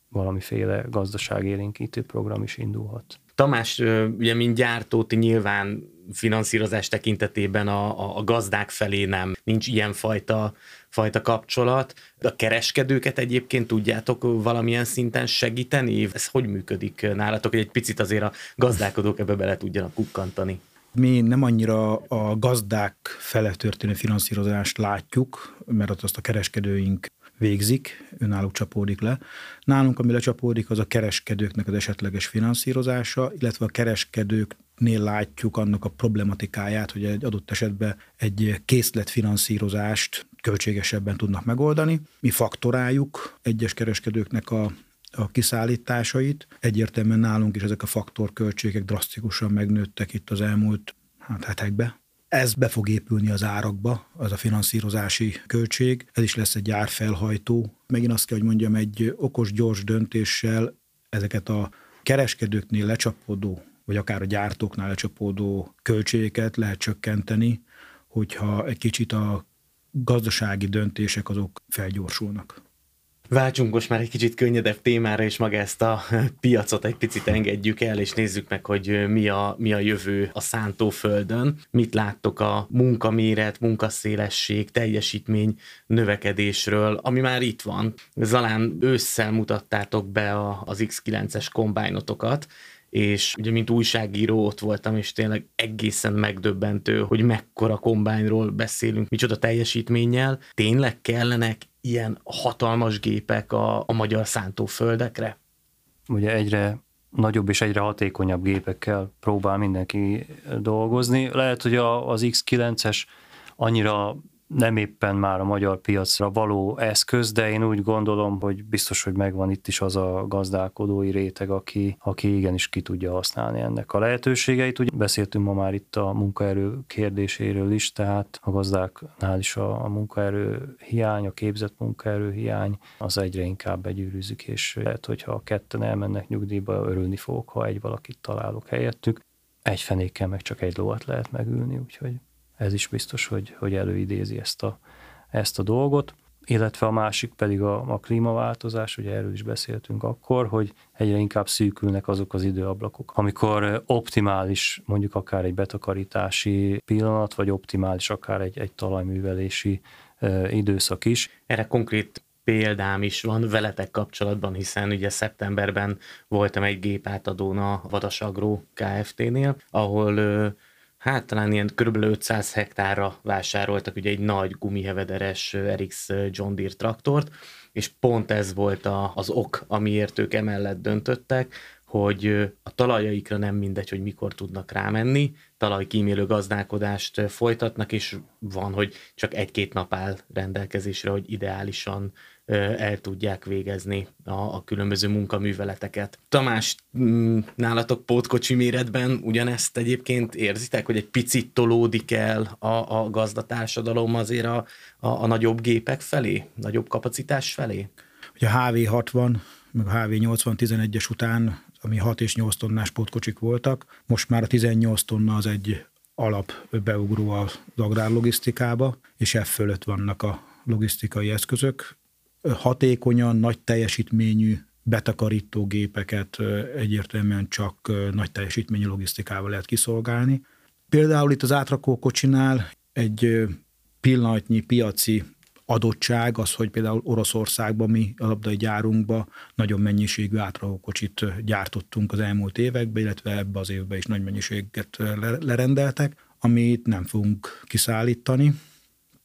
valamiféle gazdaságélénkítő program is indulhat. Tamás, ugye mint gyártó, ti nyilván finanszírozás tekintetében a gazdák felé nincs ilyen fajta kapcsolat. A kereskedőket egyébként tudjátok valamilyen szinten segíteni? Ez hogy működik nálatok, hogy egy picit azért a gazdálkodók ebbe bele tudjanak kukkantani? Mi nem annyira a gazdák fele történő finanszírozást látjuk, mert azt a kereskedőink végzik, önálluk csapódik le. Nálunk, ami lecsapódik, az a kereskedőknek az esetleges finanszírozása, illetve a kereskedőknél látjuk annak a problematikáját, hogy egy adott esetben egy készletfinanszírozást költségesebben tudnak megoldani. Mi faktoráljuk egyes kereskedőknek a kiszállításait. Egyértelműen nálunk is ezek a faktorköltségek drasztikusan megnőttek itt az elmúlt hetekben. Ez be fog épülni az árakba, az a finanszírozási költség, ez is lesz egy árfelhajtó. Megint azt kell, hogy mondjam, egy okos, gyors döntéssel ezeket a kereskedőknél lecsapódó, vagy akár a gyártóknál lecsapódó költségeket lehet csökkenteni, hogyha egy kicsit a gazdasági döntések azok felgyorsulnak. Váltsunk most már egy kicsit könnyedebb témára, és maga ezt a piacot egy picit engedjük el, és nézzük meg, hogy mi a jövő a szántóföldön. Mit láttok a munkaméret, munkaszélesség, teljesítmény növekedésről, ami már itt van. Zalán, ősszel mutattátok be az X9-es kombájnotokat, és ugye mint újságíró ott voltam, és tényleg egészen megdöbbentő, hogy mekkora kombányról beszélünk, micsoda teljesítménnyel. Tényleg kellenek ilyen hatalmas gépek a magyar szántóföldekre? Ugye egyre nagyobb és egyre hatékonyabb gépekkel próbál mindenki dolgozni. Lehet, hogy az X9-es annyira nem éppen már a magyar piacra való eszköz, de én úgy gondolom, hogy biztos, hogy megvan itt is az a gazdálkodói réteg, aki igenis ki tudja használni ennek a lehetőségeit. Ugye beszéltünk ma már itt a munkaerő kérdéséről is, tehát a gazdáknál is a munkaerő hiány, a képzett munkaerő hiány, az egyre inkább begyűrűzik, és lehet, hogyha a ketten elmennek nyugdíjba, örülni fogok, ha egy valakit találok helyettük. Egy fenékkel meg csak egy lovat lehet megülni, úgyhogy ez is biztos, hogy előidézi ezt a dolgot, illetve a másik pedig a klímaváltozás, ugye erről is beszéltünk akkor, hogy egyre inkább szűkülnek azok az időablakok, amikor optimális mondjuk akár egy betakarítási pillanat, vagy optimális akár egy talajművelési időszak is. Erre konkrét példám is van veletek kapcsolatban, hiszen ugye szeptemberben voltam egy gépátadón a Vázsonyi Agro Kft.-nél, ahol talán ilyen kb. 500 hektárra vásároltak ugye egy nagy gumihevederes RX John Deere traktort, és pont ez volt az ok, amiért ők emellett döntöttek, hogy a talajaikra nem mindegy, hogy mikor tudnak rámenni, talajkímélő gazdálkodást folytatnak, és van, hogy csak egy-két nap áll rendelkezésre, hogy ideálisan el tudják végezni a különböző munkaműveleteket. Tamás, nálatok pótkocsi méretben ugyanezt egyébként érzitek, hogy egy picit tolódik el a gazdatársadalom azért a nagyobb gépek felé, nagyobb kapacitás felé? Ugye a HV60, meg a HV80 11-es után, ami 6 és 8 tonnás pótkocsik voltak, most már a 18 tonna az egy alap beugró az agrárlogisztikába, és e fölött vannak a logisztikai eszközök. Hatékonyan, nagy teljesítményű betakarító gépeket egyértelműen csak nagy teljesítményű logisztikával lehet kiszolgálni. Például itt az átrakókocsinál egy pillanatnyi piaci adottság az, hogy például Oroszországban mi a labdai gyárunkban nagyon mennyiségű átrakókocsit gyártottunk az elmúlt években, illetve ebbe az évben is nagy mennyiséget lerendeltek, amit nem fogunk kiszállítani,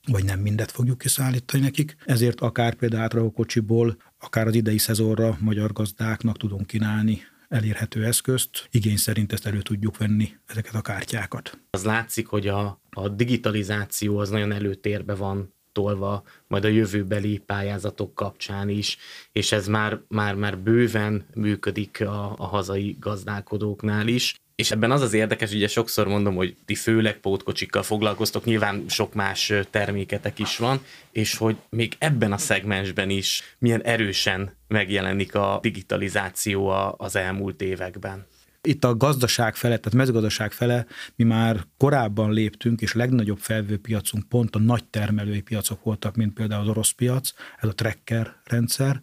vagy nem mindet fogjuk kiszállítani nekik, ezért akár például átrakókocsiból, akár az idei szezonra magyar gazdáknak tudunk kínálni elérhető eszközt, igény szerint ezt elő tudjuk venni, ezeket a kártyákat. Az látszik, hogy a digitalizáció az nagyon előtérbe van tolva, majd a jövőbeli pályázatok kapcsán is, és ez már bőven működik a hazai gazdálkodóknál is. És ebben az érdekes, ugye sokszor mondom, hogy ti főleg pótkocsikkal foglalkoztok, nyilván sok más terméketek is van, és hogy még ebben a szegmensben is milyen erősen megjelenik a digitalizáció az elmúlt években. Itt a gazdaság fele, tehát mezőgazdaság fele mi már korábban léptünk, és legnagyobb felvő piacunk pont a nagy termelői piacok voltak, mint például az orosz piac, ez a tracker rendszer,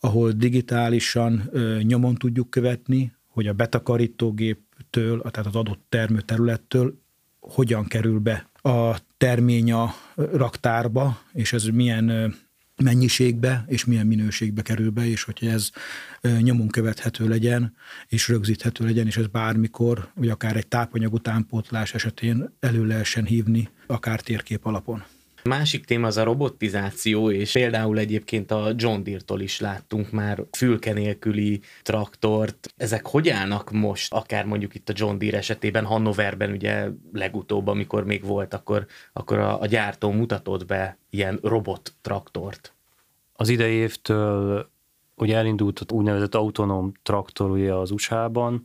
ahol digitálisan nyomon tudjuk követni, hogy a betakarítógéptől, tehát az adott termőterülettől hogyan kerül be a termény a raktárba, és ez milyen mennyiségbe és milyen minőségbe kerül be, és hogy ez nyomon követhető legyen, és rögzíthető legyen, és ez bármikor, vagy akár egy tápanyag utánpótlás esetén elő lehessen hívni, akár térkép alapon. A másik téma az a robotizáció, és például egyébként a John Deere-tól is láttunk már fülke nélküli traktort. Ezek hogy állnak most, akár mondjuk itt a John Deere esetében, Hannoverben ugye legutóbb, amikor még volt, akkor a gyártó mutatott be ilyen robot traktort. Az idei évtől ugye elindult az úgynevezett autonóm traktor ugye az USA-ban,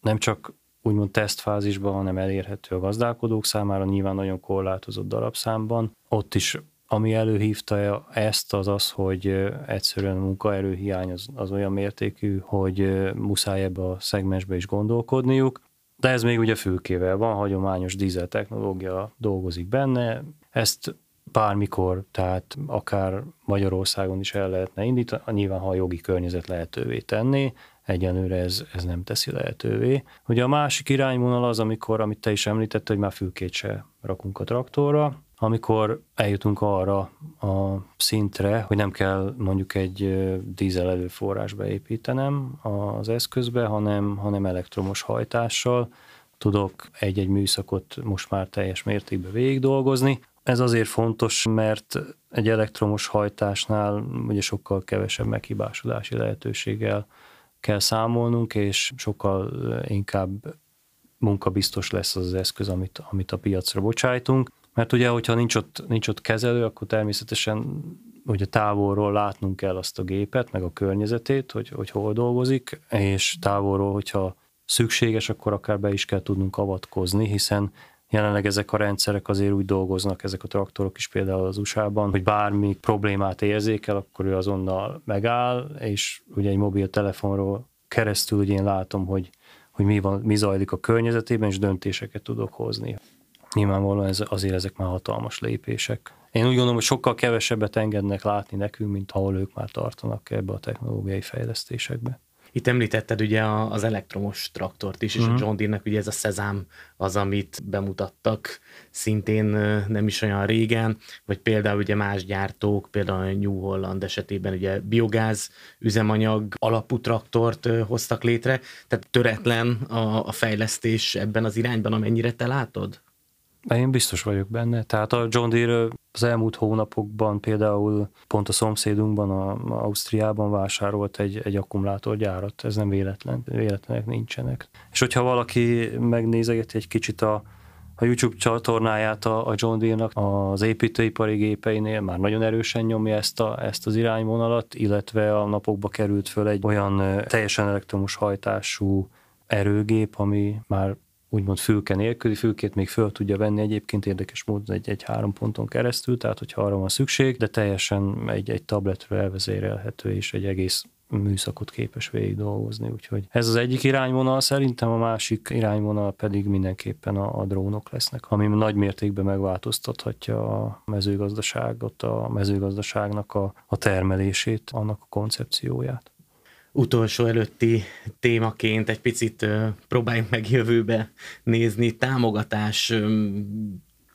nem csak úgymond tesztfázisban, hanem elérhető a gazdálkodók számára, nyilván nagyon korlátozott darabszámban. Ott is, ami előhívta ezt, az az, hogy egyszerűen a munkaerőhiány az olyan mértékű, hogy muszáj ebbe a szegmensbe is gondolkodniuk. De ez még ugye fülkével van, hagyományos dízel technológia dolgozik benne. Ezt bármikor, tehát akár Magyarországon is el lehetne indítani, nyilván ha a jogi környezet lehetővé tenné, egyenlőre ez nem teszi lehetővé. Ugye a másik irányvonal az, amikor, amit te is említetted, hogy már fülkét se rakunk a traktorra, amikor eljutunk arra a szintre, hogy nem kell mondjuk egy dízel előforrásba építenem az eszközbe, hanem elektromos hajtással tudok egy-egy műszakot most már teljes mértékben végig dolgozni. Ez azért fontos, mert egy elektromos hajtásnál ugye sokkal kevesebb meghibásodási lehetőséggel kell számolnunk, és sokkal inkább munkabiztos lesz az eszköz, amit a piacra bocsájtunk. Mert ugye, hogyha nincs ott kezelő, akkor természetesen ugye távolról látnunk kell azt a gépet, meg a környezetét, hogy hol dolgozik, és távolról, hogyha szükséges, akkor akár be is kell tudnunk avatkozni, hiszen jelenleg ezek a rendszerek azért úgy dolgoznak, ezek a traktorok is például az USA-ban, hogy bármi problémát érzékel, akkor ő azonnal megáll, és ugye egy mobiltelefonról keresztül ugye én látom, hogy mi zajlik a környezetében, és döntéseket tudok hozni. Nyilvánvalóan azért ezek már hatalmas lépések. Én úgy gondolom, hogy sokkal kevesebbet engednek látni nekünk, mint ahol ők már tartanak ebbe a technológiai fejlesztésekbe. Itt említetted ugye az elektromos traktort is, és a John Deere-nek ugye ez a Szezám az, amit bemutattak szintén nem is olyan régen, vagy például ugye más gyártók, például a New Holland esetében ugye biogáz üzemanyag alapú traktort hoztak létre, tehát töretlen a fejlesztés ebben az irányban, amennyire te látod? Én biztos vagyok benne. Tehát a John Deere az elmúlt hónapokban például pont a szomszédunkban, Ausztriában vásárolt egy akkumulátorgyárat. Ez nem véletlen, véletlenek nincsenek. És hogyha valaki megnézegeti egy kicsit a YouTube csatornáját a John Deere-nak, az építőipari gépeinél már nagyon erősen nyomja ezt az irányvonalat, illetve a napokba került föl egy olyan teljesen elektromos hajtású erőgép, ami már úgymond fülke nélküli, fülkét még föl tudja venni egyébként érdekes módon egy 3 ponton keresztül, tehát hogyha arra van szükség, de teljesen egy tabletről elvezérelhető és egy egész műszakot képes végig dolgozni. Úgyhogy ez az egyik irányvonal, szerintem a másik irányvonal pedig mindenképpen a drónok lesznek, ami nagy mértékben megváltoztathatja a mezőgazdaságot, a mezőgazdaságnak a termelését, annak a koncepcióját. Utolsó előtti témaként egy picit próbáljunk meg jövőbe nézni. Támogatás,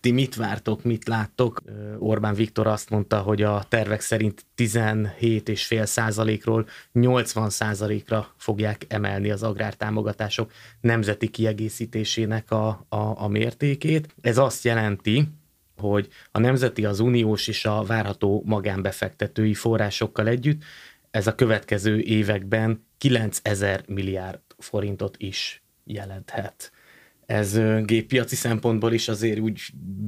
ti mit vártok, mit láttok? Orbán Viktor azt mondta, hogy a tervek szerint 17,5%-ról 80%-ra fogják emelni az agrártámogatások nemzeti kiegészítésének a mértékét. Ez azt jelenti, hogy a nemzeti, az uniós és a várható magánbefektetői forrásokkal együtt ez a következő években 9000 milliárd forintot is jelenthet. Ez géppiaci szempontból is azért úgy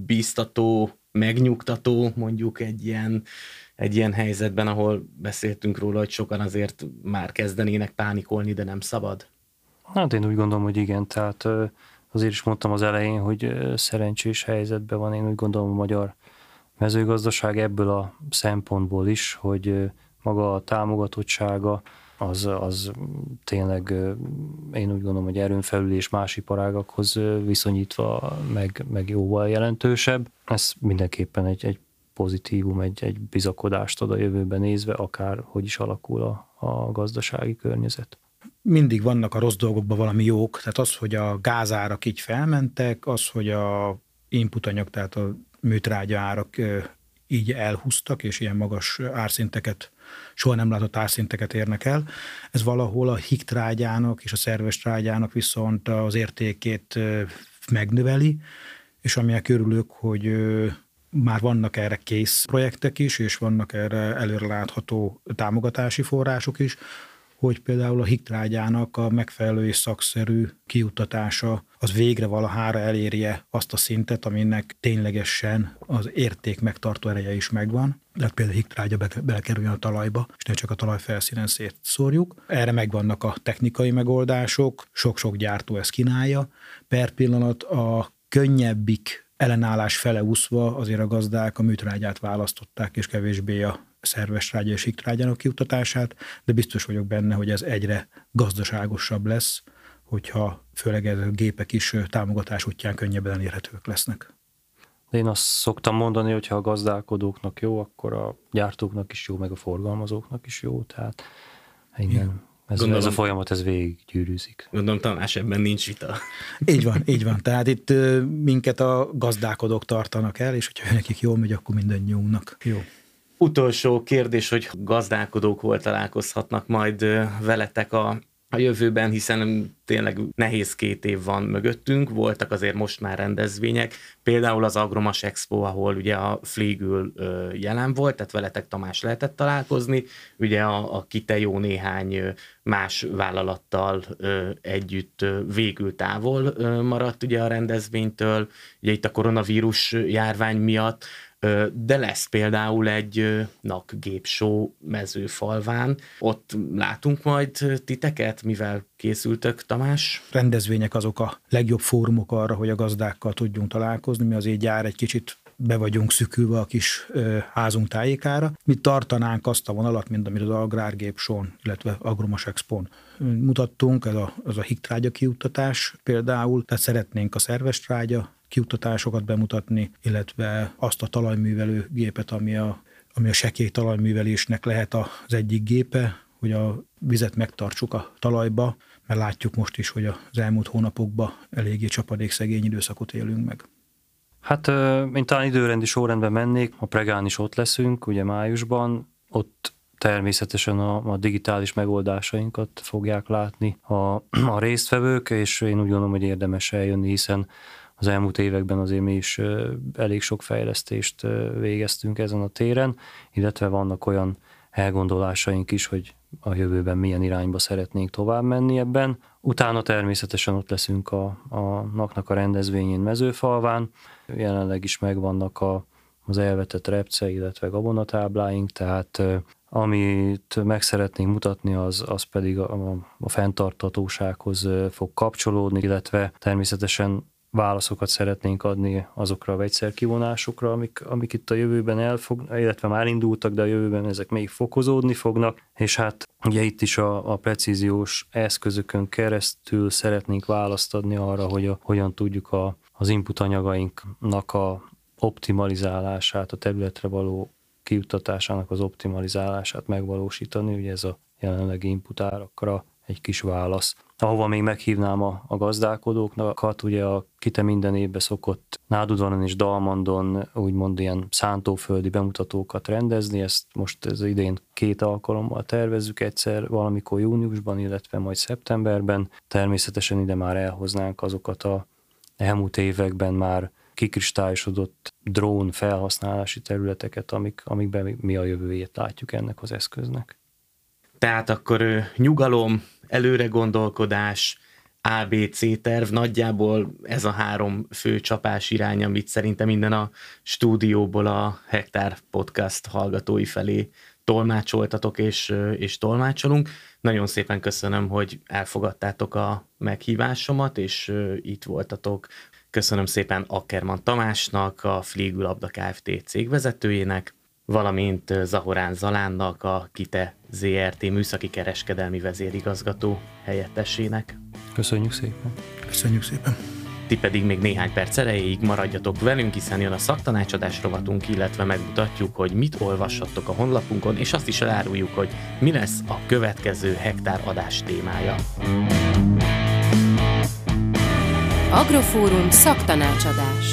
bíztató, megnyugtató, mondjuk egy ilyen helyzetben, ahol beszéltünk róla, hogy sokan azért már kezdenének pánikolni, de nem szabad. Hát én úgy gondolom, hogy igen, tehát azért is mondtam az elején, hogy szerencsés helyzetben van, én úgy gondolom a magyar mezőgazdaság ebből a szempontból is, hogy maga a támogatottsága, az tényleg én úgy gondolom, hogy erőn felül és más iparágakhoz viszonyítva meg jóval jelentősebb. Ez mindenképpen egy pozitívum, egy bizakodást ad a jövőben nézve, akár hogy is alakul a gazdasági környezet. Mindig vannak a rossz dolgokban valami jók, tehát az, hogy a gázárak így felmentek, az, hogy a inputanyag, tehát a műtrágya árak így elhúztak, és ilyen magas árszinteket, soha nem látott árszinteket érnek el. Ez valahol a higg trágyának és a szerves trágyának viszont az értékét megnöveli, és amiért örülök, hogy már vannak erre kész projektek is, és vannak erre előrelátható támogatási források is, hogy például a higg trágyának a megfelelő és szakszerű kijuttatása az végre valahára elérje azt a szintet, aminek ténylegesen az érték megtartó ereje is megvan. Tehát például a higg trágya belekerüljön a talajba, és ne csak a talaj felszínen szétszórjuk. Erre megvannak a technikai megoldások, sok-sok gyártó ezt kínálja. Per pillanat a könnyebbik ellenállás fele úszva azért a gazdák a műtrágyát választották, és kevésbé a szerves trágya és higg trágyának kiutatását, de biztos vagyok benne, hogy ez egyre gazdaságosabb lesz, hogyha főleg a gépek is támogatás útján könnyebben elérhetők lesznek. De én azt szoktam mondani, hogy ha a gazdálkodóknak jó, akkor a gyártóknak is jó, meg a forgalmazóknak is jó, tehát igen. Ez a folyamat, ez végiggyűrűzik. Gondolom, Tamás, ebben nincs vita. Így van. Tehát itt minket a gazdálkodók tartanak el, és hogyha nekik jól megy, akkor mindannyiunknak jó. Utolsó kérdés, hogy gazdálkodók hol találkozhatnak majd veletek a jövőben, hiszen tényleg nehéz 2 év van mögöttünk, voltak azért most már rendezvények, például az Agromas Expo, ahol ugye a Fliegül jelen volt, tehát veletek, Tamás, lehetett találkozni, ugye a Kite jó néhány más vállalattal együtt végül távol maradt ugye a rendezvénytől, ugye itt a koronavírus járvány miatt, de lesz például egy Nagy GépShow Mezőfalván. Ott látunk majd titeket, mivel készültök, Tamás? Rendezvények azok a legjobb fórumok arra, hogy a gazdákkal tudjunk találkozni, mi azért gyár egy kicsit be vagyunk szükülve a kis házunk tájékára. Mi tartanánk azt a vonalat, mint amit az Agrárgépsón, illetve Agromas Expón mutattunk, ez a higg trágya kijuttatás például, tehát szeretnénk a szerves trágya kiutatásokat bemutatni, illetve azt a talajművelő gépet, ami a sekély talajművelésnek lehet az egyik gépe, hogy a vizet megtartsuk a talajba, mert látjuk most is, hogy az elmúlt hónapokban eléggé csapadékszegény időszakot élünk meg. Hát én talán időrendi sorrendben mennék, a pregán is ott leszünk, ugye májusban, ott természetesen a digitális megoldásainkat fogják látni a résztvevők, és én úgy gondolom, hogy érdemes eljönni, hiszen az elmúlt években azért mi is elég sok fejlesztést végeztünk ezen a téren, illetve vannak olyan elgondolásaink is, hogy a jövőben milyen irányba szeretnénk tovább menni ebben. Utána természetesen ott leszünk a NAK-nak a rendezvényén Mezőfalván. Jelenleg is megvannak az elvetett repce, illetve gabonatábláink, tehát amit meg szeretnénk mutatni, az pedig a fenntarthatósághoz fog kapcsolódni, illetve természetesen válaszokat szeretnénk adni azokra a vegyszerkivonásokra, amik itt a jövőben illetve már indultak, de a jövőben ezek még fokozódni fognak, és hát ugye itt is a precíziós eszközökön keresztül szeretnénk választ adni arra, hogy hogyan tudjuk az input anyagainknak a optimalizálását, a területre való kijuttatásának az optimalizálását megvalósítani, ugye ez a jelenlegi input árakra egy kis válasz. Ahova még meghívnám a gazdálkodóknak, ugye a Kite minden évben szokott Nádudvaron és Dalmandon úgymond ilyen szántóföldi bemutatókat rendezni, ezt most az idén 2 alkalommal tervezzük, egyszer valamikor júniusban, illetve majd szeptemberben. Természetesen ide már elhoznánk azokat a elmúlt években már kikristályosodott drón felhasználási területeket, amikben mi a jövőjét látjuk ennek az eszköznek. Tehát akkor nyugalom, előregondolkodás, ABC terv, nagyjából ez a három fő csapás irány, amit szerintem minden a stúdióból a Hektár Podcast hallgatói felé tolmácsoltatok és tolmácsolunk. Nagyon szépen köszönöm, hogy elfogadtátok a meghívásomat, és itt voltatok. Köszönöm szépen Akkerman Tamásnak, a Fliegül Abda Kft. Cégvezetőjének, valamint Zahorán Zalánnak, a Kite Zrt. Műszaki kereskedelmi vezérigazgató helyettesének. Köszönjük szépen! Köszönjük szépen! Ti pedig még néhány perc erejéig maradjatok velünk, hiszen jön a szaktanácsadás rovatunk, illetve megmutatjuk, hogy mit olvashattok a honlapunkon, és azt is eláruljuk, hogy mi lesz a következő Hektár adás témája. Agrofórum szaktanácsadás.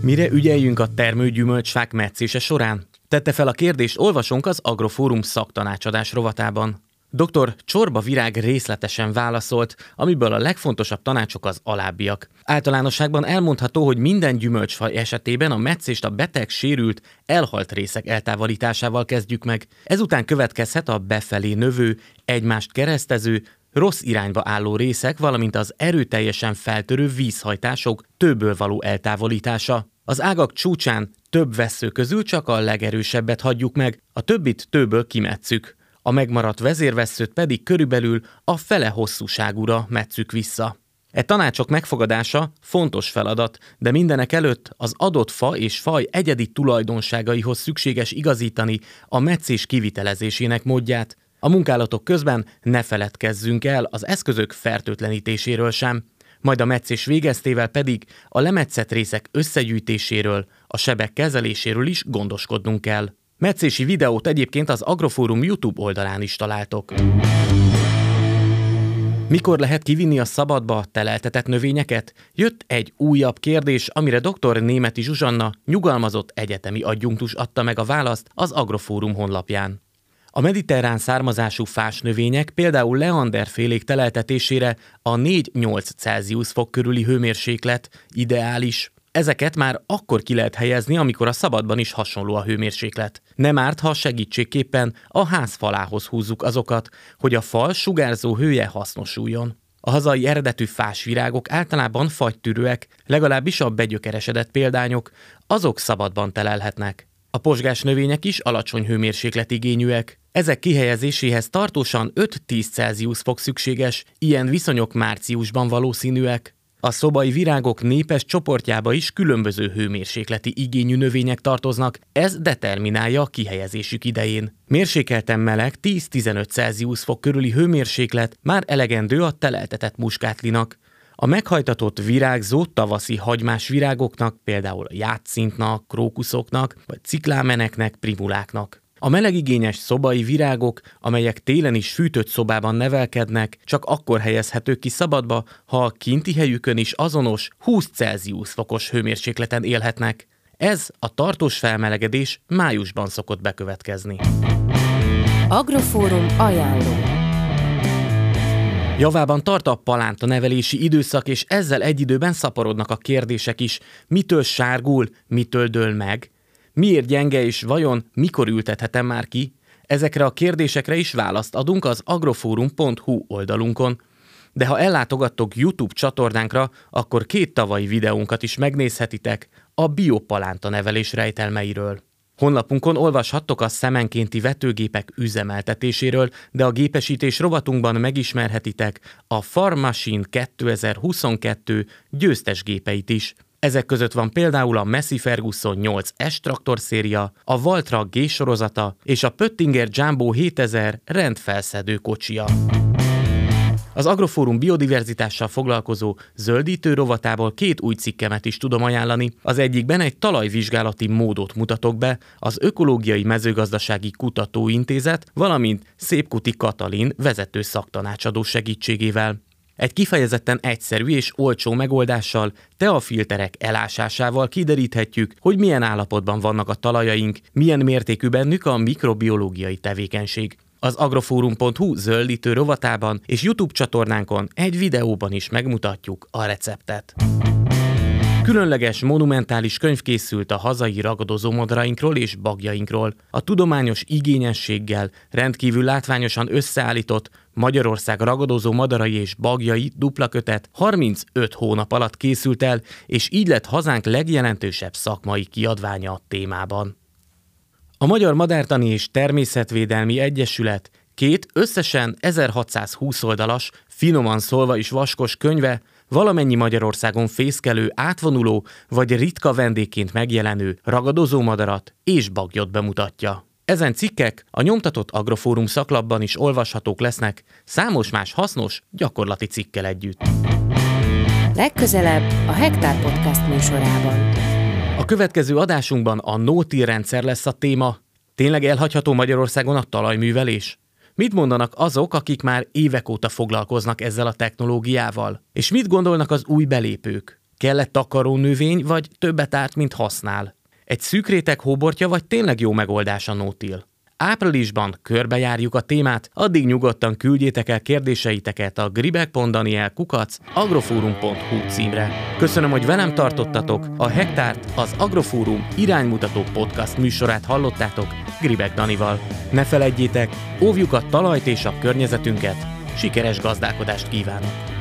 Mire ügyeljünk a termőgyümölcsfák metszése során? Tette fel a kérdést olvasónk az Agrofórum szaktanácsadás rovatában. Dr. Csorba Virág részletesen válaszolt, amiből a legfontosabb tanácsok az alábbiak. Általánosságban elmondható, hogy minden gyümölcsfaj esetében a metszést a beteg, sérült, elhalt részek eltávolításával kezdjük meg. Ezután következhet a befelé növő, egymást keresztező, rossz irányba álló részek, valamint az erőteljesen feltörő vízhajtások tőből való eltávolítása. Az ágak csúcsán több vessző közül csak a legerősebbet hagyjuk meg, a többit tőből kimetszük. A megmaradt vezérvesszőt pedig körülbelül a fele hosszúságúra metszük vissza. E tanácsok megfogadása fontos feladat, de mindenek előtt az adott fa és faj egyedi tulajdonságaihoz szükséges igazítani a metszés kivitelezésének módját. A munkálatok közben ne feledkezzünk el az eszközök fertőtlenítéséről sem, majd a metszés végeztével pedig a lemetszett részek összegyűjtéséről, a sebek kezeléséről is gondoskodnunk kell. Metszési videót egyébként az Agrofórum YouTube oldalán is találtok. Mikor lehet kivinni a szabadba teleltetett növényeket? Jött egy újabb kérdés, amire dr. Németi Zsuzsanna, nyugalmazott egyetemi adjunktus adta meg a választ az Agrofórum honlapján. A mediterrán származású fás növények például leanderfélék teleltetésére a 4-8 Celsius fok körüli hőmérséklet ideális. Ezeket már akkor ki lehet helyezni, amikor a szabadban is hasonló a hőmérséklet. Nem árt, ha segítségképpen a ház falához húzzuk azokat, hogy a fal sugárzó hője hasznosuljon. A hazai eredetű fásvirágok általában fagytűrőek, legalábbis a begyökeresedett példányok, azok szabadban telelhetnek. A pozsgás növények is alacsony hőmérsékletigényűek. Ezek kihelyezéséhez tartósan 5-10 Celsius fok szükséges, ilyen viszonyok márciusban valószínűek. A szobai virágok népes csoportjába is különböző hőmérsékleti igényű növények tartoznak, ez determinálja a kihelyezésük idején. Mérsékelten meleg 10-15 Celsius fok körüli hőmérséklet már elegendő a teleltetett muskátlinak. A meghajtatott virágzó tavaszi hagymás virágoknak, például a játszintnak, krókuszoknak, vagy ciklámeneknek, primuláknak. A melegigényes szobai virágok, amelyek télen is fűtött szobában nevelkednek, csak akkor helyezhetők ki szabadba, ha a kinti helyükön is azonos 20 Celsius fokos hőmérsékleten élhetnek. Ez a tartós felmelegedés májusban szokott bekövetkezni. Agrofórum ajánló. Javában tart a palánta nevelési időszak, és ezzel egy időben szaporodnak a kérdések is. Mitől sárgul, mitől dől meg? Miért gyenge, és vajon mikor ültethetem már ki? Ezekre a kérdésekre is választ adunk az agrofórum.hu oldalunkon. De ha ellátogattok YouTube csatornánkra, akkor két tavalyi videónkat is megnézhetitek a biopalánta nevelés rejtelmeiről. Honlapunkon olvashattok a szemenkénti vetőgépek üzemeltetéséről, de a gépesítés rovatunkban megismerhetitek a Farm Machine 2022 győztes gépeit is. Ezek között van például a Massey Ferguson 8S traktorszéria, a Valtra G sorozata és a Pöttinger Jumbo 7000 rendfelszedő kocsia. Az Agrofórum biodiverzitással foglalkozó zöldítő rovatából két új cikkemet is tudom ajánlani. Az egyikben egy talajvizsgálati módot mutatok be, az Ökológiai Mezőgazdasági Kutatóintézet, valamint Szépkuti Katalin vezető szaktanácsadó segítségével. Egy kifejezetten egyszerű és olcsó megoldással, teafilterek elásásával kideríthetjük, hogy milyen állapotban vannak a talajaink, milyen mértékű bennük a mikrobiológiai tevékenység. Az agrofórum.hu zöldítő rovatában és YouTube csatornánkon egy videóban is megmutatjuk a receptet. Különleges, monumentális könyv készült a hazai ragadozó madaráinkról és bagjainkról. A tudományos igényességgel rendkívül látványosan összeállított Magyarország ragadozó madarai és bagjai dupla kötet 35 hónap alatt készült el, és így lett hazánk legjelentősebb szakmai kiadványa a témában. A Magyar Madártani és Természetvédelmi Egyesület két összesen 1620 oldalas, finoman szólva is vaskos könyve valamennyi Magyarországon fészkelő, átvonuló vagy ritka vendégként megjelenő ragadozó madarat és bagyot bemutatja. Ezen cikkek a nyomtatott Agrofórum szaklapban is olvashatók lesznek, számos más hasznos, gyakorlati cikkel együtt. Legközelebb a Hektár Podcast műsorában. A következő adásunkban a no-till rendszer lesz a téma. Tényleg elhagyható Magyarországon a talajművelés? Mit mondanak azok, akik már évek óta foglalkoznak ezzel a technológiával? És mit gondolnak az új belépők? Kell-e takarónövény, vagy többet árt, mint használ? Egy szűk réteg hóbortja, vagy tényleg jó megoldás a no-till? Áprilisban körbejárjuk a témát, addig nyugodtan küldjétek el kérdéseiteket a gribek.daniel@agroforum.hu címre. Köszönöm, hogy velem tartottatok, a Hektárt, az Agrofórum iránymutató podcast műsorát hallottátok Gribek Danival. Ne feledjétek, óvjuk a talajt és a környezetünket, sikeres gazdálkodást kívánok!